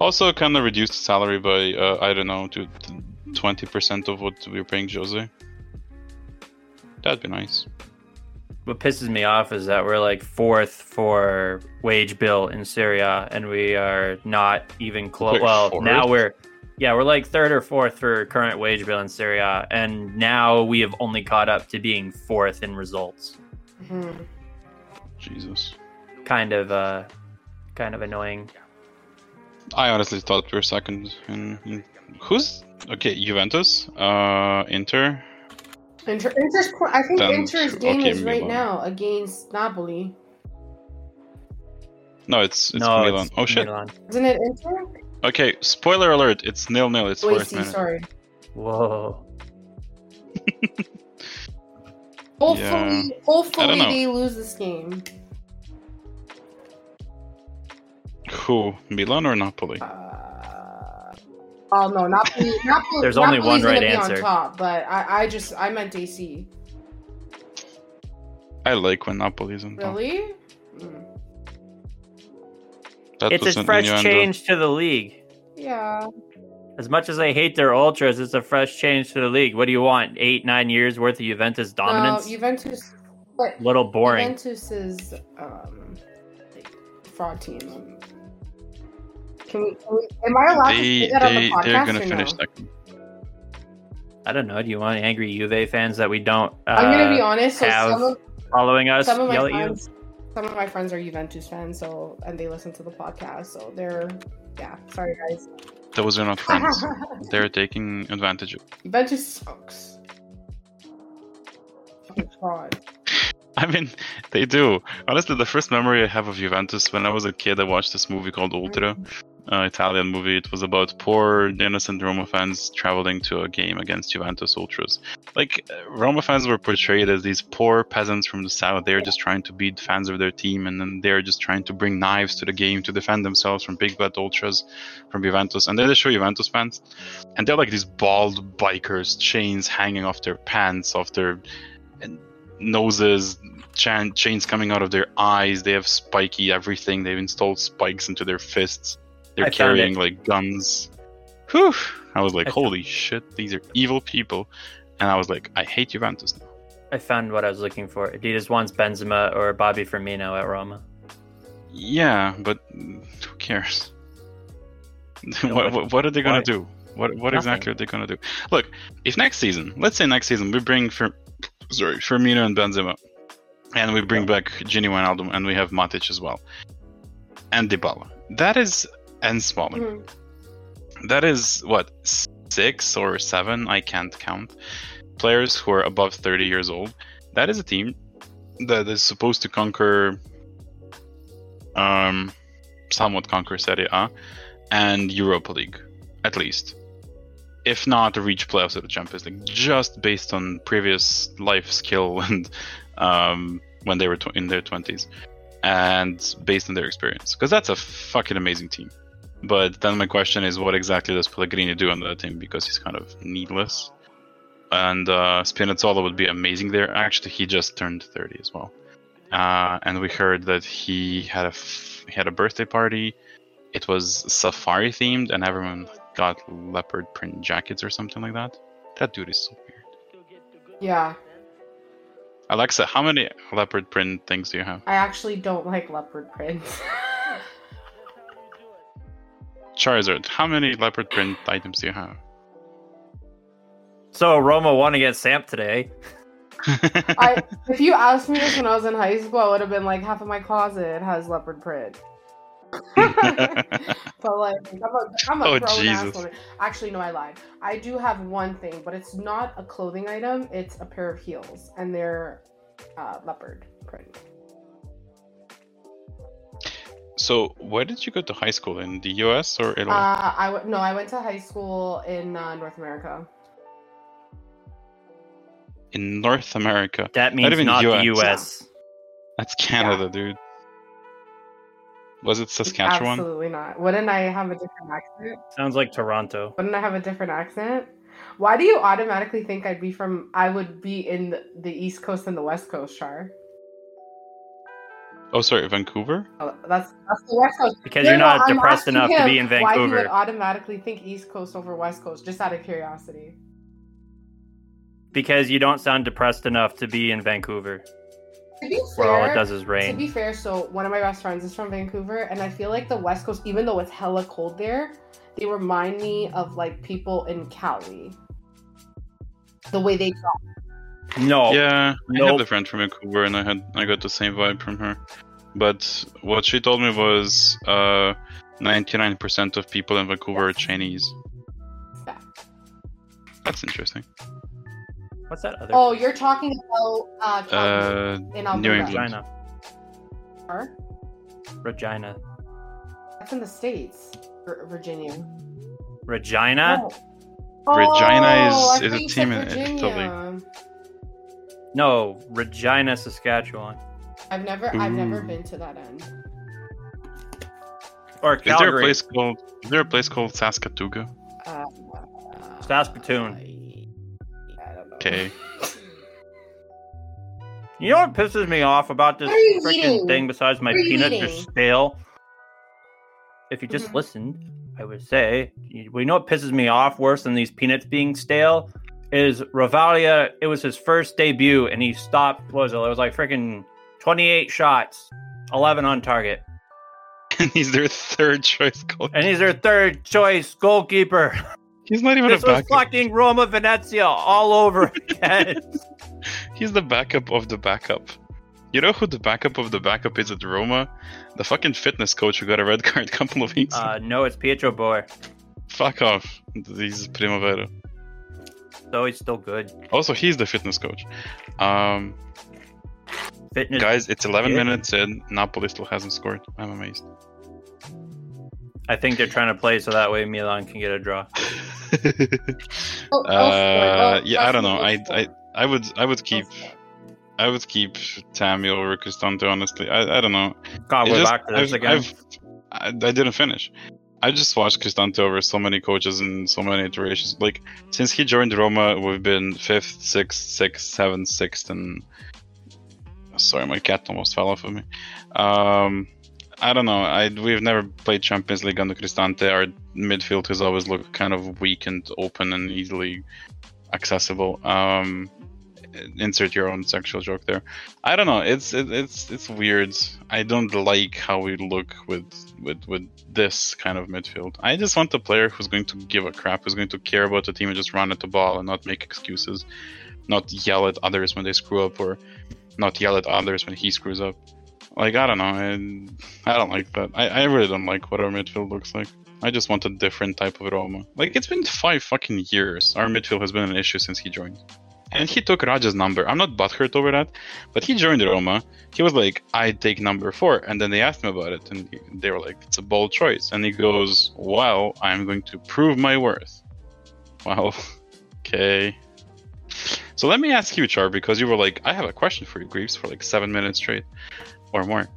Also, kind of reduced the salary by, I don't know, to 20% of what we're paying Jose. That'd be nice. What pisses me off is that we're like fourth for wage bill in Serie A, and we are not even close. Well, fourth? Now we're like third or fourth for current wage bill in Serie A, and now we have only caught up to being fourth in results. Mm-hmm. Jesus. Kind of annoying. I honestly thought we were second in who's okay? Juventus, Inter. Inter's. I think then, Inter's game is right Milan. Now against Napoli. No, it's Milan. It's Milan. Isn't it Inter? Okay, spoiler alert! It's 0-0. It's first minute. Sorry. Whoa. Hopefully they lose this game. Who? Milan or Napoli? Oh no, Napoli. There's only one right answer. On top, but I meant AC. I like when Napoli's on top. Really? Mm. It's a fresh change to the league. Yeah. As much as I hate their ultras, it's a fresh change to the league. What do you want? 8-9 years worth of Juventus dominance? No, Juventus. But little boring. Juventus is fraud team. Can we, am I allowed to say that on the podcast? They're going to finish second. I don't know. Do you want angry Juve fans that we don't I'm going to be honest. So following us, yell at you? Some of my friends are Juventus fans, and they listen to the podcast. So they're, sorry, guys. Those are not friends. They're taking advantage of it. Juventus sucks. Fucking fraud. I mean, they do. Honestly, the first memory I have of Juventus, when I was a kid, I watched this movie called Ultra, Italian movie. It was about poor, innocent Roma fans traveling to a game against Juventus ultras. Like, Roma fans were portrayed as these poor peasants from the south. They were just trying to beat fans of their team, and then they're just trying to bring knives to the game to defend themselves from big bad ultras from Juventus. And then they show Juventus fans, and they're like these bald bikers, chains hanging off their pants, off their noses, chains coming out of their eyes. They have spiky everything. They've installed spikes into their fists. They're carrying like guns. Whew! I was like, holy shit, these are evil people. And I was like, I hate Juventus now. I found what I was looking for. Adidas wants Benzema or Bobby Firmino at Roma. Yeah, but who cares? What are they going to do? What exactly are they going to do? Look, if let's say next season, we bring Firmino and Benzema, and we bring back Gini Wijnaldum, and we have Matic as well, and Dybala. That is, and Smalling. Mm-hmm. That is what, 6 or 7? I can't count. Players who are above 30 years old. That is a team that is supposed to conquer, somewhat conquer Serie A and Europa League, at least. If not, reach playoffs of the Champions League, just based on previous life skill and when they were in their 20s, and based on their experience, because that's a fucking amazing team. But then my question is, what exactly does Pellegrini do on that team? Because he's kind of needless. And Spinazzola would be amazing there. Actually, he just turned 30 as well. And we heard that he had a birthday party. It was safari themed, and everyone got leopard print jackets or something like that. That dude is so weird. Yeah. Alexa, how many leopard print things do you have? I actually don't like leopard prints. Charizard, how many leopard print items do you have? So Roma won against Samp today. If you asked me this when I was in high school, I would have been like, half of my closet has leopard print. But like, I'm a grown ass woman. Actually, no, I lied. I do have one thing, but it's not a clothing item. It's a pair of heels, and they're leopard print. So, where did you go to high school? In the U.S. or Italy? I went to high school in North America. In North America. That means not the U.S. No. That's Canada, yeah. Dude. Was it Saskatchewan? Absolutely not. Wouldn't I have a different accent? Sounds like Toronto. Wouldn't I have a different accent? Why do you automatically think I would be in the East Coast and the West Coast, Char? Oh, sorry, Vancouver? Oh, that's the West Coast. Because you're not depressed enough to be in Vancouver. Why do you would automatically think East Coast over West Coast, just out of curiosity? Because you don't sound depressed enough to be in Vancouver. Where all it does is rain. To be fair, so one of my best friends is from Vancouver, and I feel like the West Coast, even though it's hella cold there, they remind me of like people in Cali. The way they talk. No. Yeah, I had a friend from Vancouver, and I got the same vibe from her. But what she told me was 99% of people in Vancouver are Chinese. That's interesting. What's that other? Oh, you're talking about in Alberta. Regina. Or? Regina. That's in the States. Virginia. Regina? Oh. Regina is a team in Italy. No, Regina, Saskatchewan. I've never been to that end. Or Calgary. Is there a place called Saskatooga? Saskatoon. Okay. You know what pisses me off about this freaking thing besides my peanuts are stale? If you just listened, I would say, you know what pisses me off worse than these peanuts being stale? Is Ravalia, it was his first debut, and he stopped, it was like freaking 28 shots, 11 on target. And he's their third choice goalkeeper. He's not even a backup. This was fucking Roma Venezia all over again. He's the backup of the backup. You know who the backup of the backup is at Roma? The fucking fitness coach who got a red card a couple of weeks. No, it's Pietro Boer. Fuck off. He's Primavera. So he's still good. Also, he's the fitness coach. Fitness guys, it's 11 minutes and Napoli still hasn't scored. I'm amazed. I think they're trying to play so that way Milan can get a draw. I don't know. I would keep Tammy over Cristante, honestly. I don't know. God, we're back to this again. I didn't finish. I just watched Cristante over so many coaches and so many iterations. Like, since he joined Roma, we've been 5th, 6th, 6th, 7th, 6th, and... Sorry, my cat almost fell off of me. I don't know. We've never played Champions League under Cristante. Our midfield has always looked kind of weak and open and easily accessible. Insert your own sexual joke there. I don't know. It's weird. I don't like how we look with this kind of midfield. I just want a player who's going to give a crap, who's going to care about the team and just run at the ball and not make excuses, not yell at others when they screw up or not yell at others when he screws up. Like, I don't know, I don't like that. I really don't like what our midfield looks like. I just want a different type of Roma. Like, it's been 5 fucking years. Our midfield has been an issue since he joined. And he took Raja's number. I'm not butthurt over that, but he joined Roma. He was like, I take number 4. And then they asked him about it, and they were like, it's a bold choice. And he goes, wow, I'm going to prove my worth. Wow, okay. So let me ask you, Char, because you were like, I have a question for you, Greaves, for like 7 minutes straight. Or more.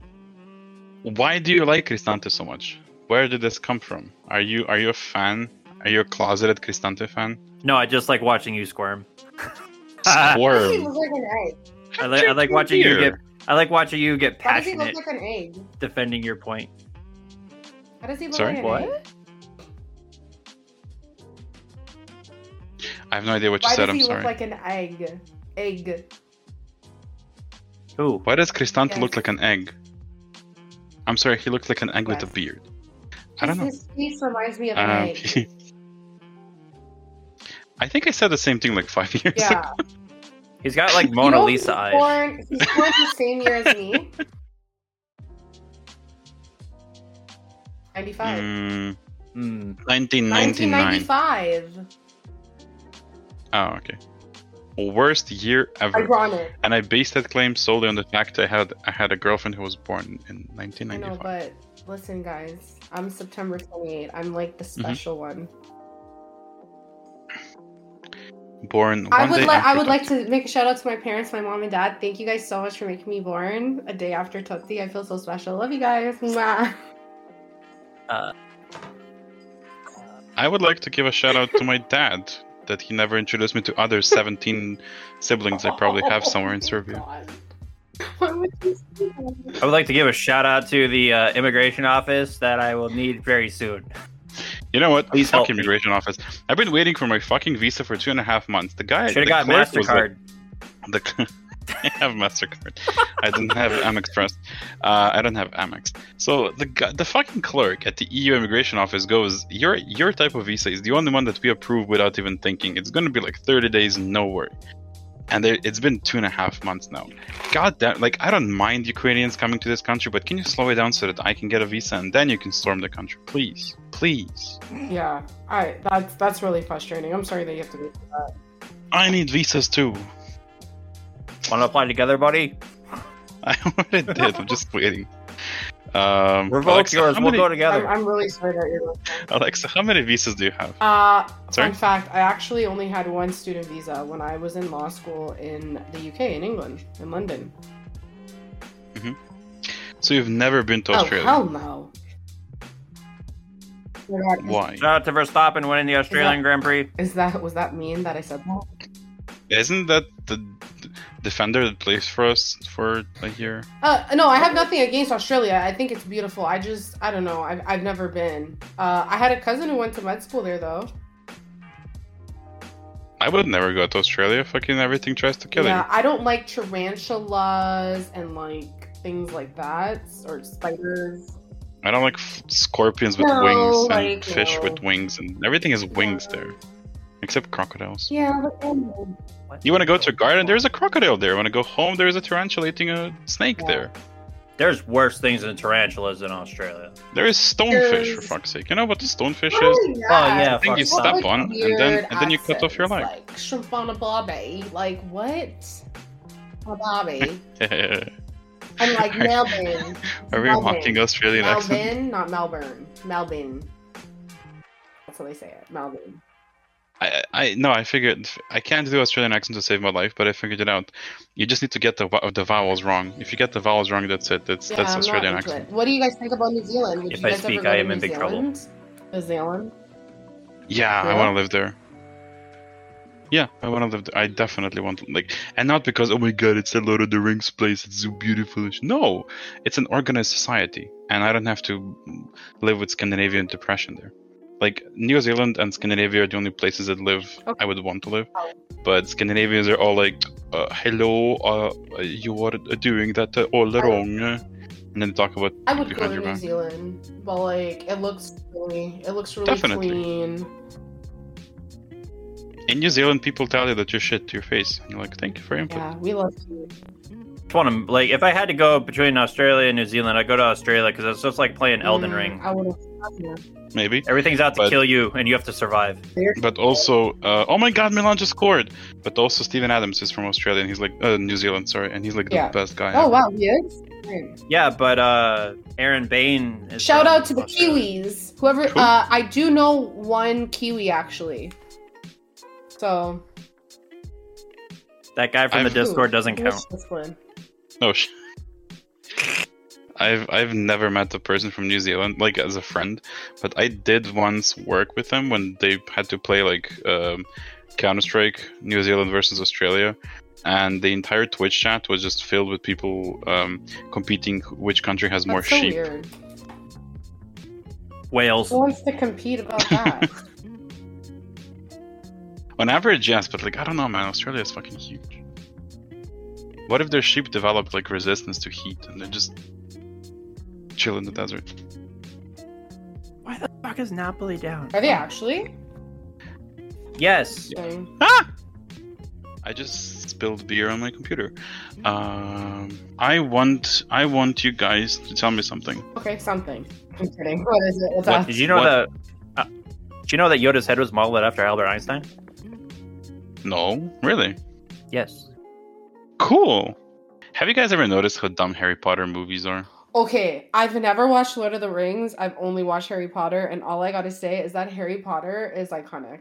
Why do you like Cristante so much? Where did this come from? Are you a fan? Are you a closeted Cristante fan? No, I just like watching you squirm. Squirm. He looks like an egg. I like watching you get passionate. Why does he look like an egg? Defending your point. How does he look like an egg? I have no idea what you said. I'm sorry. Why does he look like an egg? Egg. Who? Why does Cristante look like an egg? I'm sorry, he looked like an egg with a beard. I don't know. His face reminds me of an egg. I think I said the same thing like 5 years ago. He's got like Mona Lisa eyes. He's born the same year as me. 95. 1995. Oh, okay. Worst year ever. Ironic. And I based that claim solely on the fact I had a girlfriend who was born in 1995. I know, but listen, guys, I'm September 28th. I'm like the special one. Born one day after I would like to make a shout out to my parents, my mom and dad. Thank you guys so much for making me born a day after Tootsie. I feel so special. Love you guys. Mwah. I would like to give a shout out to my dad that he never introduced me to other 17 siblings I probably have somewhere in Serbia. Why would you say that? I would like to give a shout out to the immigration office that I will need very soon. You know what? Please help immigration office. I've been waiting for my fucking visa for 2.5 months. The guy should have got MasterCard. I have MasterCard. I didn't have Amex Trust. I don't have Amex. So the fucking clerk at the EU immigration office goes, your type of visa is the only one that we approve without even thinking. It's going to be like 30 days, no worry. And it's been 2.5 months now. God damn, like, I don't mind Ukrainians coming to this country, but can you slow it down so that I can get a visa and then you can storm the country? Please, please. Yeah, that's really frustrating. I'm sorry that you have to do that. I need visas too. Want to apply together, buddy? I already did. I'm just waiting. Revoke Alexa, yours. We'll go together. I'm really sorry that you're Alexa, how many visas do you have? In fact, I actually only had one student visa when I was in law school in the UK, in England, in London. Mm-hmm. So you've never been to Australia? Oh, hell no. Why? Shout out to Verstappen winning the Australian Grand Prix. Was that mean that I said that? Isn't that the defender that plays for us for a year? No, I have nothing against Australia. I think it's beautiful. I don't know. I've never been. I had a cousin who went to med school there, though. I would never go to Australia. Fucking everything tries to kill you. Yeah, I don't like tarantulas and like things like that, or spiders. I don't like scorpions with wings and fish with wings, and everything is wings there. Except crocodiles. Yeah, but you want to go to a garden? There's a crocodile there. Want to go home? There's a tarantula eating a snake there. There's worse things than tarantulas in Australia. There is stonefish, for fuck's sake. You know what the stonefish is? Yeah. Oh yeah, I think you step on and then you cut off your leg. Like shrimp on a barbie. Like what? A barbie. I'm like Melbourne. Are we mocking Australian accent? Melbourne, not Melbourne. Melbourne. That's how they say it. Melbourne. I figured I can't do Australian accent to save my life, but I figured it out. You just need to get the vowels wrong. If you get the vowels wrong, that's it. That's Australian accent. What do you guys think about New Zealand? Would if you guys I speak, I am in big trouble. New Zealand? Yeah, I want to live there. Yeah, I want to live there. I definitely want to. Like, and not because, oh my god, it's a Lord of the Rings place. It's so beautiful. No, it's an organized society. And I don't have to live with Scandinavian depression there. Like, New Zealand and Scandinavia are the only places that I would want to live. But Scandinavians are all like, hello, you are doing that all wrong. And then talk about... I would go to New Zealand, but like, it looks really Definitely. Clean. In New Zealand, people tell you that you're shit to your face. And you're like, thank you for your input. Yeah, we love you. Like, if I had to go between Australia and New Zealand, I'd go to Australia because it's just like playing Elden Ring. I would have Maybe everything's out to kill you, and you have to survive. But also, oh my God, Milan just scored! But also, Steven Adams is from Australia, and he's like New Zealand, sorry, and he's like the best guy. Oh wow, he is. Yeah, but Aaron Bain. Is Shout out to the Australia. Kiwis. Whoever, I do know one Kiwi actually. So that guy from the Discord doesn't count. No. I've never met the person from New Zealand, like, as a friend, but I did once work with them when they had to play, like, Counter-Strike, New Zealand versus Australia, and the entire Twitch chat was just filled with people competing which country has more sheep. Weird. Wales. Who wants to compete about that? On average, yes, but, like, I don't know, man, Australia is fucking huge. What if their sheep developed, like, resistance to heat and they just chill in the desert? Why the fuck is Napoli down? Are they actually? Yes. Yeah. Ah! I just spilled beer on my computer. I want you guys to tell me something. Okay, something. I'm kidding. What is it? What? Did you know that Yoda's head was modeled after Albert Einstein? No, really? Yes. Cool. Have you guys ever noticed how dumb Harry Potter movies are? Okay, I've never watched Lord of the Rings. I've only watched Harry Potter, and all I gotta say is that Harry Potter is iconic.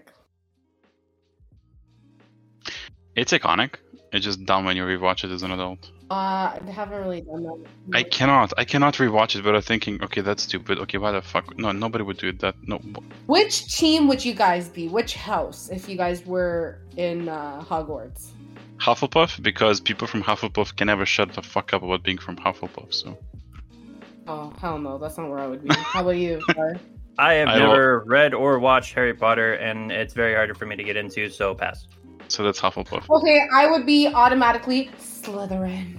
It's iconic. It's just dumb when you rewatch it as an adult. I haven't really done that. I cannot rewatch it without thinking, okay, that's stupid. Okay, why the fuck? No, nobody would do that. No. Which team would you guys be? Which house if you guys were in Hogwarts? Hufflepuff, because people from Hufflepuff can never shut the fuck up about being from Hufflepuff, so... Oh, hell no, that's not where I would be. How about you, Car? I have never read or watched Harry Potter, and it's very hard for me to get into, so pass. So that's Hufflepuff. Okay, I would be automatically Slytherin.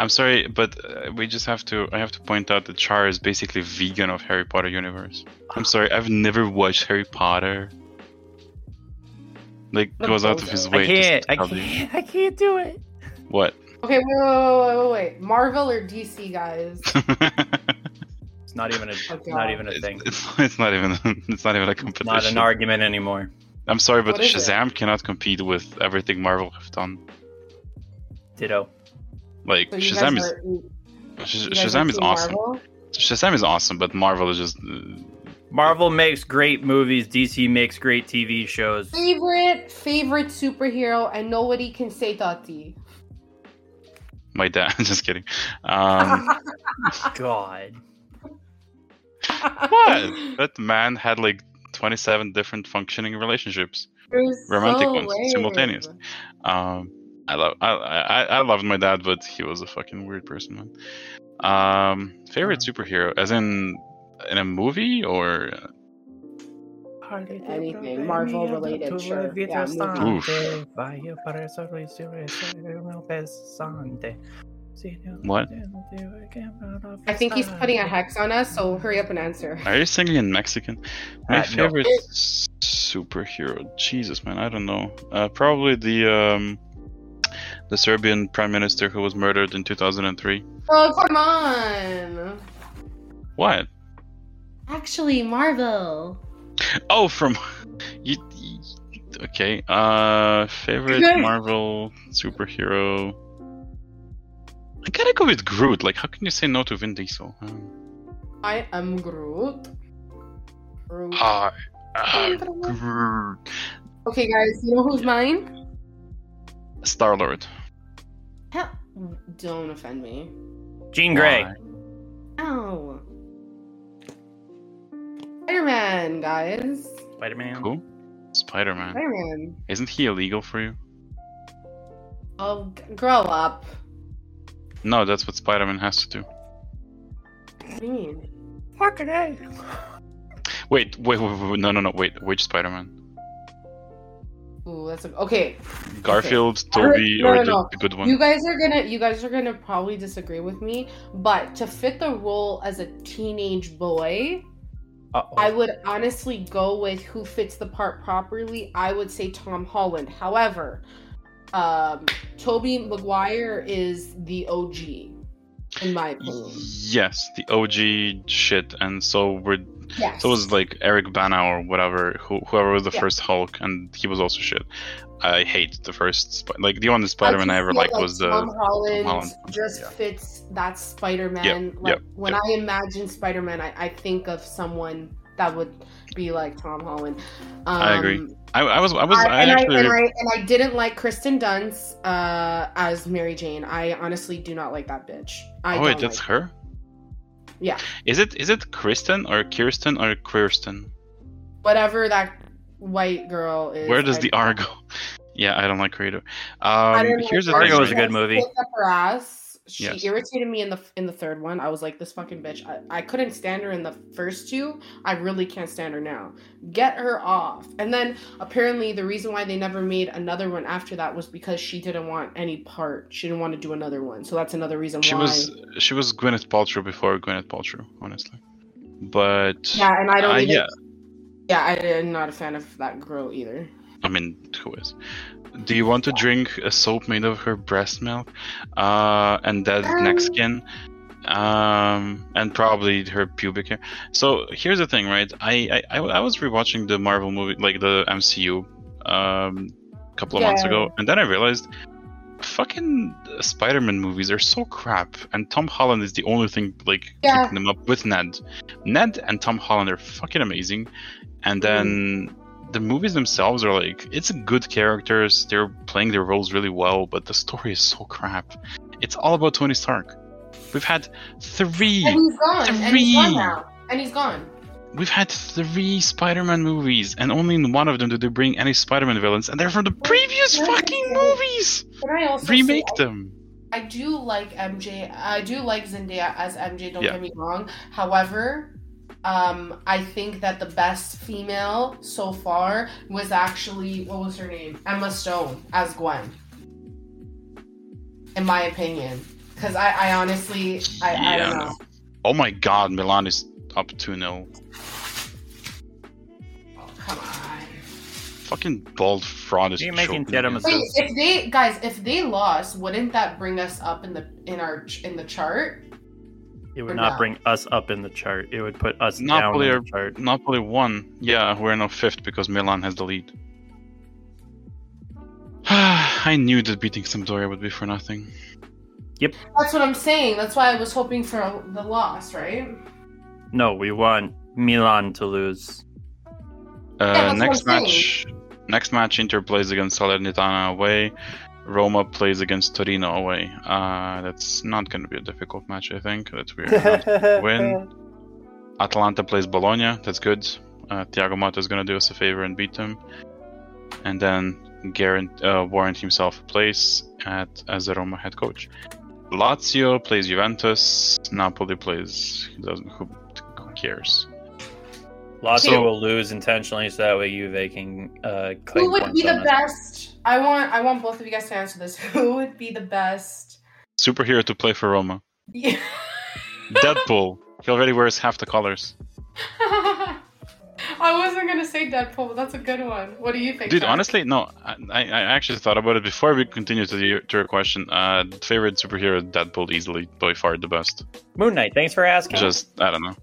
I'm sorry, but I have to point out that Char is basically vegan of Harry Potter universe. I'm sorry, I've never watched Harry Potter. Like, goes out of his way. I can't do it. What? Okay, wait. Marvel or DC, guys? It's not even a. It's not even a thing. It's not even a competition. Not an argument anymore. I'm sorry, but Shazam cannot compete with everything Marvel have done. Ditto. Like, so Shazam is awesome. Marvel? Shazam is awesome, but Marvel is just. Marvel makes great movies. DC makes great TV shows. Favorite superhero, and nobody can say Tati. My dad. Just kidding. God. What? That man had like 27 different functioning relationships, romantic ones, simultaneously. I loved my dad, but he was a fucking weird person, man. Favorite superhero, as in. In a movie or anything Marvel related, sure. Yeah, what? I think he's putting a hex on us, so hurry up and answer. Are you singing in Mexican? My favorite superhero, Jesus, man, I don't know. Probably the Serbian prime minister who was murdered in 2003. Oh, come on! What? Actually, Marvel. Oh, from you, okay. Favorite Marvel superhero. I gotta go with Groot. Like, how can you say no to Vin Diesel? I am Groot. Hi, I'm Groot. Okay, guys, you know who's mine? Star-Lord. Hell, don't offend me. Jean Grey. Ow. Spider-Man, guys. Spider-Man. Cool. Spider-Man. Isn't he illegal for you? Oh, grow up. No, that's what Spider-Man has to do. What do you mean? Fucking A. Wait. No. Wait, which Spider-Man? Ooh, that's okay. Garfield, Toby, the good one. You guys are gonna probably disagree with me, but to fit the role as a teenage boy, I would honestly go with who fits the part properly. I would say Tom Holland. However, Tobey Maguire is the OG, in my opinion. Yes, the OG shit, and so we're. Yes. So it was like Eric Bana or whatever, whoever was the first Hulk, and he was also shit. I hate the first, like the only Spider-Man I ever liked was Tom Holland. Just fits that Spider-Man. Yep. Like, when I imagine Spider-Man, I think of someone that would be like Tom Holland. I agree. I didn't like Kristen Dunst as Mary Jane. I honestly do not like that bitch. That's her. Yeah. Is it Kristen or Kirsten or Quirsten? Whatever that white girl is. Where does the R go? Yeah, I don't like her either. Here's the Argo is a good movie. She irritated me in the third one. I was like, this fucking bitch. I couldn't stand her in the first two. I really can't stand her now. Get her off. And then apparently the reason why they never made another one after that was because she didn't want any part. She didn't want to do another one. So that's another reason why. She was Gwyneth Paltrow before Gwyneth Paltrow, honestly. But yeah, and I don't even. Yeah, I'm not a fan of that girl either. I mean, who is? Do you want to drink a soap made of her breast milk and dead neck skin and probably her pubic hair? So here's the thing, right? I was rewatching the Marvel movie, like the MCU, a couple of months ago, and then I realized fucking Spider-Man movies are so crap, and Tom Holland is the only thing like keeping them up with Ned. Ned and Tom Holland are fucking amazing, and then. Mm-hmm. The movies themselves are like, it's good characters, they're playing their roles really well, but the story is so crap. It's all about Tony Stark. We've had three, and he's gone now. We've had 3 Spider-Man movies, and only in one of them did they bring any Spider-Man villains, and they're from the previous fucking movies. Remake them. I do like MJ. I do like Zendaya as MJ, don't get me wrong. However, I think that the best female so far was actually, what was her name? Emma Stone as Gwen. In my opinion. Because I honestly, I don't know. Oh my god, Milan is up 2-0. Oh, come on. Fucking bald fraud is choking. Wait, if they lost, wouldn't that bring us up in the chart? It would not bring us up in the chart. It would put us down in the chart. Napoli won. Yeah, we're now 5th because Milan has the lead. I knew that beating Sampdoria would be for nothing. Yep. That's what I'm saying. That's why I was hoping for the loss, right? No, we want Milan to lose. Next match, Inter plays against Salernitana away. Roma plays against Torino away. That's not going to be a difficult match, I think. That's weird. Win. Atalanta plays Bologna. That's good. Thiago Motta is going to do us a favor and beat them. And then warrant himself a place as a Roma head coach. Lazio plays Juventus. Napoli plays... Who cares? Lazio will lose intentionally so that way Juve can... Who would be the best... I want both of you guys to answer this. Who would be the best superhero to play for Roma? Yeah. Deadpool. He already wears half the colors. I wasn't gonna say Deadpool, but that's a good one. What do you think? Dude, honestly, no. I actually thought about it before we continue to your question. Favorite superhero, Deadpool, easily by far the best. Moon Knight. Thanks for asking. Just I don't know.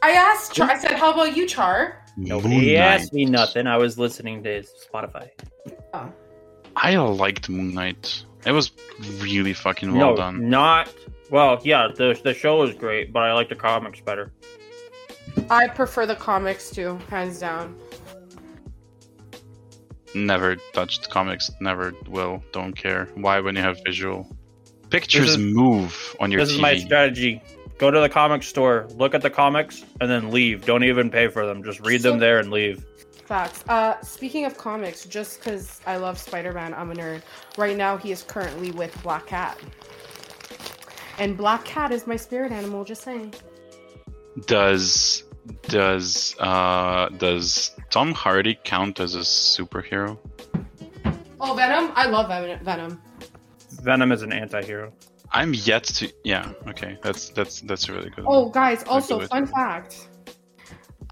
I asked Char. I said, "How about you, Char?" Nobody asked me nothing. I was listening to Spotify. Oh. I liked Moon Knight. It was really fucking well done. The show was great, but I like the comics better. I prefer the comics too, hands down. Never touched comics, never will, don't care. Why when you have visual? Pictures move on your TV. This is my strategy. Go to the comic store, look at the comics, and then leave. Don't even pay for them. Just read them there and leave. Facts. Speaking of comics, just because I love Spider-Man, I'm a nerd. Right now, he is currently with Black Cat. And Black Cat is my spirit animal, just saying. Does Tom Hardy count as a superhero? Oh, Venom? I love Venom. Venom is an anti-hero. I'm yet to... Yeah, okay. That's a really good one. Oh, guys, also, fun fact.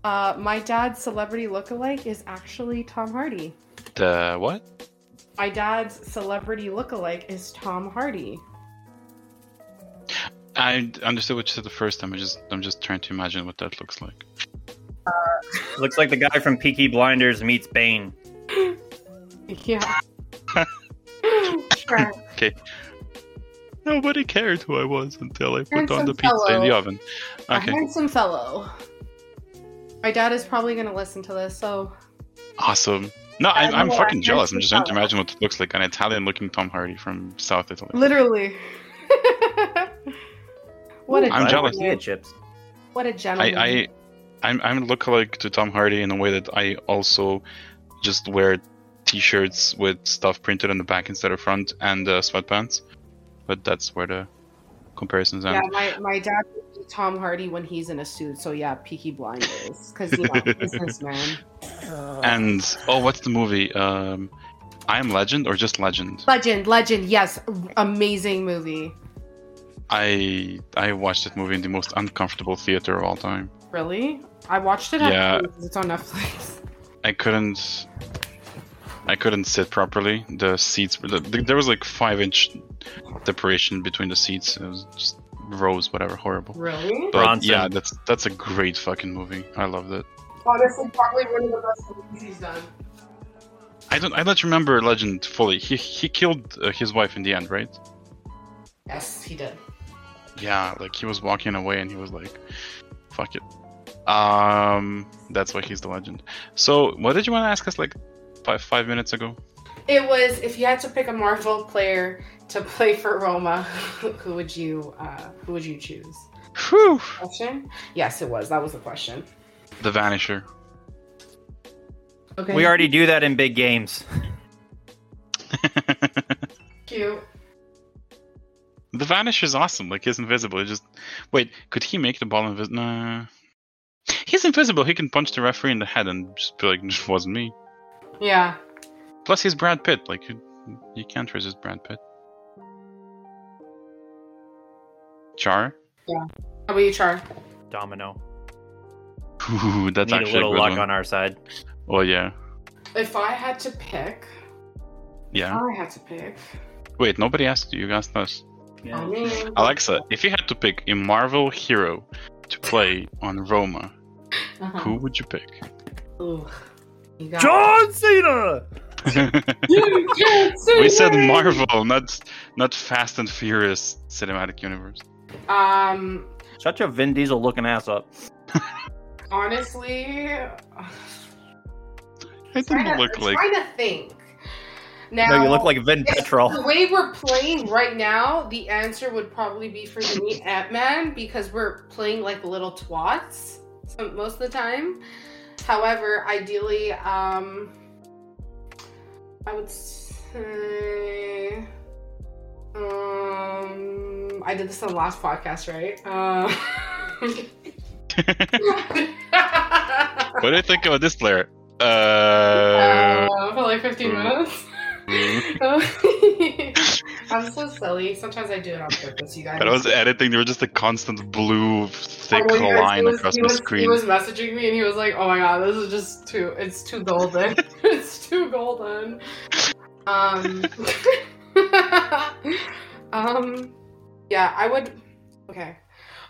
My dad's celebrity lookalike is actually Tom Hardy. The what? My dad's celebrity lookalike is Tom Hardy. I understood what you said the first time. I'm just trying to imagine what that looks like. Looks like the guy from Peaky Blinders meets Bane. Yeah. Okay. Nobody cared who I was until I put on the pizza in the oven. Okay. A handsome fellow. My dad is probably going to listen to this, so... Awesome. No, I'm fucking jealous. I'm just trying to imagine what it looks like. An Italian-looking Tom Hardy from South Italy. Literally. What a I'm jealous. What a gentleman. I'm lookalike to Tom Hardy in a way that I also just wear t-shirts with stuff printed on the back instead of front and sweatpants. But that's where the comparisons end. Yeah, my dad would be Tom Hardy when he's in a suit. So yeah, Peaky Blinders. Because, you know, businessman. And, what's the movie? I'm Legend or just Legend? Legend. Yes. Amazing movie. I watched that movie in the most uncomfortable theater of all time. Really? I watched it because it's on Netflix. I couldn't sit properly. The seats were there was like 5-inch separation between the seats. It was just rows, whatever, horrible. Really? But Bronson. Yeah, that's a great fucking movie. I loved it. Honestly, probably one of the best movies he's done. I don't remember Legend fully. He killed his wife in the end, right? Yes, he did. Yeah, like he was walking away and he was like, fuck it. That's why he's the legend. So, what did you want to ask us like five minutes ago? It was, if you had to pick a Marvel player to play for Roma, who would you choose? Whew. Question? Yes, it was. That was the question. The Vanisher. Okay. We already do that in big games. Cute. The Vanish is awesome. Like, he's invisible. He just... Wait, could he make the ball invisible? Nah. He's invisible. He can punch the referee in the head and just be like, it wasn't me. Yeah. Plus, he's Brad Pitt. Like, you can't resist Brad Pitt. Char? Yeah. How about you, Char? Domino. Ooh, that's actually a little luck on our side. Oh, yeah. If I had to pick... Yeah. If I had to pick... Wait, nobody asked you. You asked us. Yeah. Alexa, if you had to pick a Marvel hero to play on Roma, who would you pick? Ooh, John Cena! We said Marvel, not Fast and Furious cinematic universe. Shut your Vin Diesel looking ass up. Honestly, I think you look like. I'm trying to think. Now, no, you look like Vin Petrol. The way we're playing right now, the answer would probably be for me Ant-Man, because we're playing like little twats most of the time. However, ideally, I would say... I did this on the last podcast, right? What do you think about this player? For like 15 minutes? I'm so silly. Sometimes I do it on purpose, you guys. When I was editing, there was just a constant blue thick line across my screen. He was messaging me and he was like, oh my god, this is just too golden. It's too golden. Yeah, I would. Okay.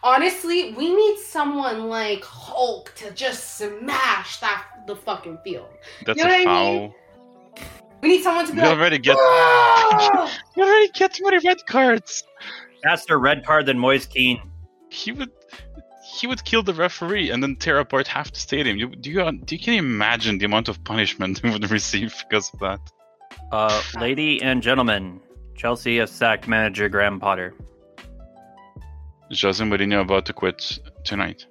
Honestly, we need someone like Hulk to just smash the fucking field. That's, you know, a foul. I mean? We need someone to be like, You already get too many red cards. Faster red card than Moise Keane. He would kill the referee and then tear apart half the stadium. You can imagine the amount of punishment he would receive because of that. Lady and gentlemen, Chelsea has sacked manager Graham Potter. Jose Mourinho about to quit tonight.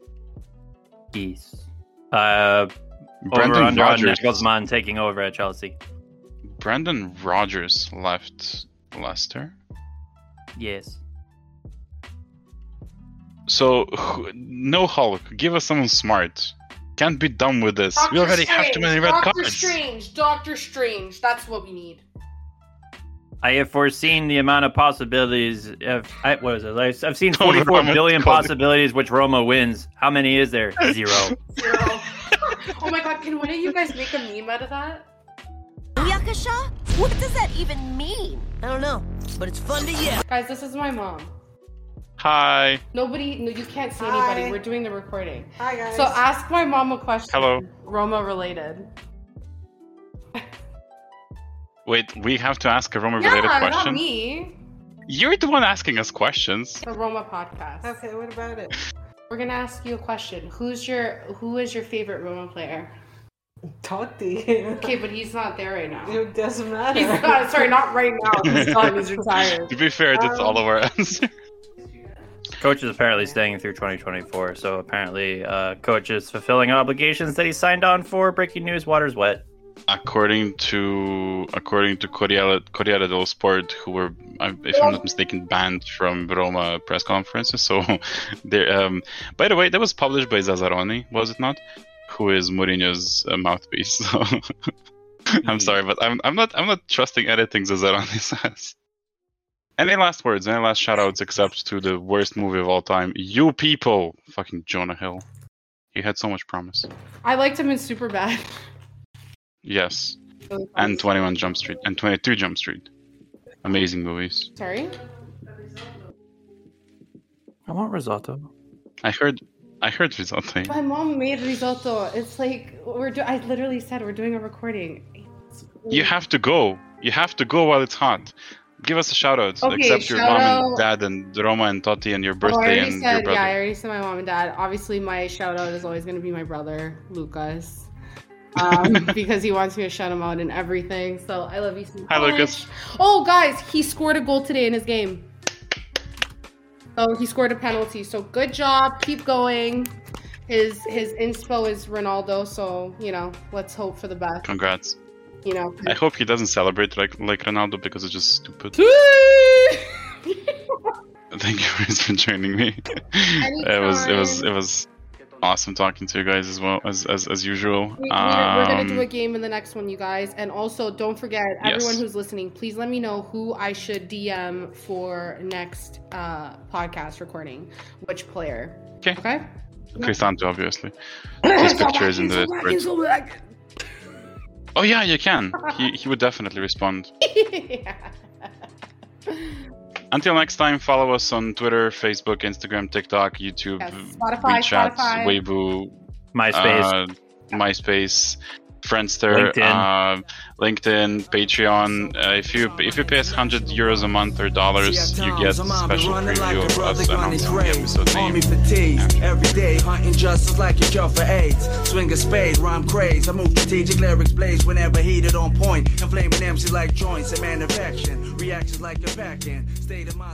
Yes. Brendan Rodgers. Guzman taking over at Chelsea. Brendan Rodgers left Leicester? Yes. So, no Hulk. Give us someone smart. Can't be dumb with this. Doctor we already Strange. Have too many red Doctor cards. Doctor Strange. That's what we need. I have foreseen the amount of possibilities. I've seen 44 billion possibilities which Roma wins. How many is there? Zero. Oh my god, can one of you guys make a meme out of that? Yakasha? What does that even mean? I don't know, but it's fun to yell. Guys, this is my mom. Hi. You can't see anybody. We're doing the recording. Hi, guys. So ask my mom a question. Hello. Roma related. Wait, we have to ask a Roma related question? Not me. You're the one asking us questions. The Roma podcast. Okay, what about it? We're going to ask you a question. Who is your favorite Roma player? Totti. Okay, but he's not there right now. It doesn't matter. He's not right now. He's retired. To be fair, that's all of our answers. Coach is apparently staying through 2024, so apparently Coach is fulfilling obligations that he signed on for. Breaking news, water's wet. According to Corriere dello Sport, who were, if I'm not mistaken, banned from Roma press conferences. So, by the way, that was published by Zazzaroni, was it not? Who is Mourinho's mouthpiece? So I'm sorry, but I'm not trusting anything Zazzaroni says. Any last words? Any last shoutouts except to the worst movie of all time? You people, fucking Jonah Hill. He had so much promise. I liked him in Superbad. Yes, and 21 Jump Street and 22 Jump Street. Amazing movies. Sorry? I want risotto. I heard risotto. My mom made risotto. It's like I literally said we're doing a recording. You have to go. You have to go while it's hot. Give us a shout out. Okay, except your mom and dad and Roma and Totti and your birthday and your brother. Yeah, I already said my mom and dad. Obviously, my shout out is always going to be my brother, Lucas. Because he wants me to shut him out and everything. So I love you so much. Hi, Lucas. Oh, guys, he scored a goal today in his game. Oh, he scored a penalty. So good job. Keep going. His inspo is Ronaldo. So, you know, let's hope for the best. Congrats. You know, I hope he doesn't celebrate like Ronaldo because it's just stupid. Thank you guys for joining me. It was awesome talking to you guys as well as usual. We're gonna do a game in the next one, you guys, and also don't forget everyone who's listening. Please let me know who I should DM for next podcast recording, which player. Okay. Cristante, obviously. His picture is in the. Oh yeah, you can. He would definitely respond. Yeah. Until next time, follow us on Twitter, Facebook, Instagram, TikTok, YouTube, WeChat, Weibo, MySpace, Friendster, LinkedIn, Patreon. If you pay us €100 a month or dollars, you get a special preview of us announcing the episode name. Every day hunting justice like your jaw for AIDS. Swing a spade, rhyme craze. I move strategic lyrics blaze whenever heated on point. Inflaming MCs like joints and manufacturing. Reactions like a back end. State of mind.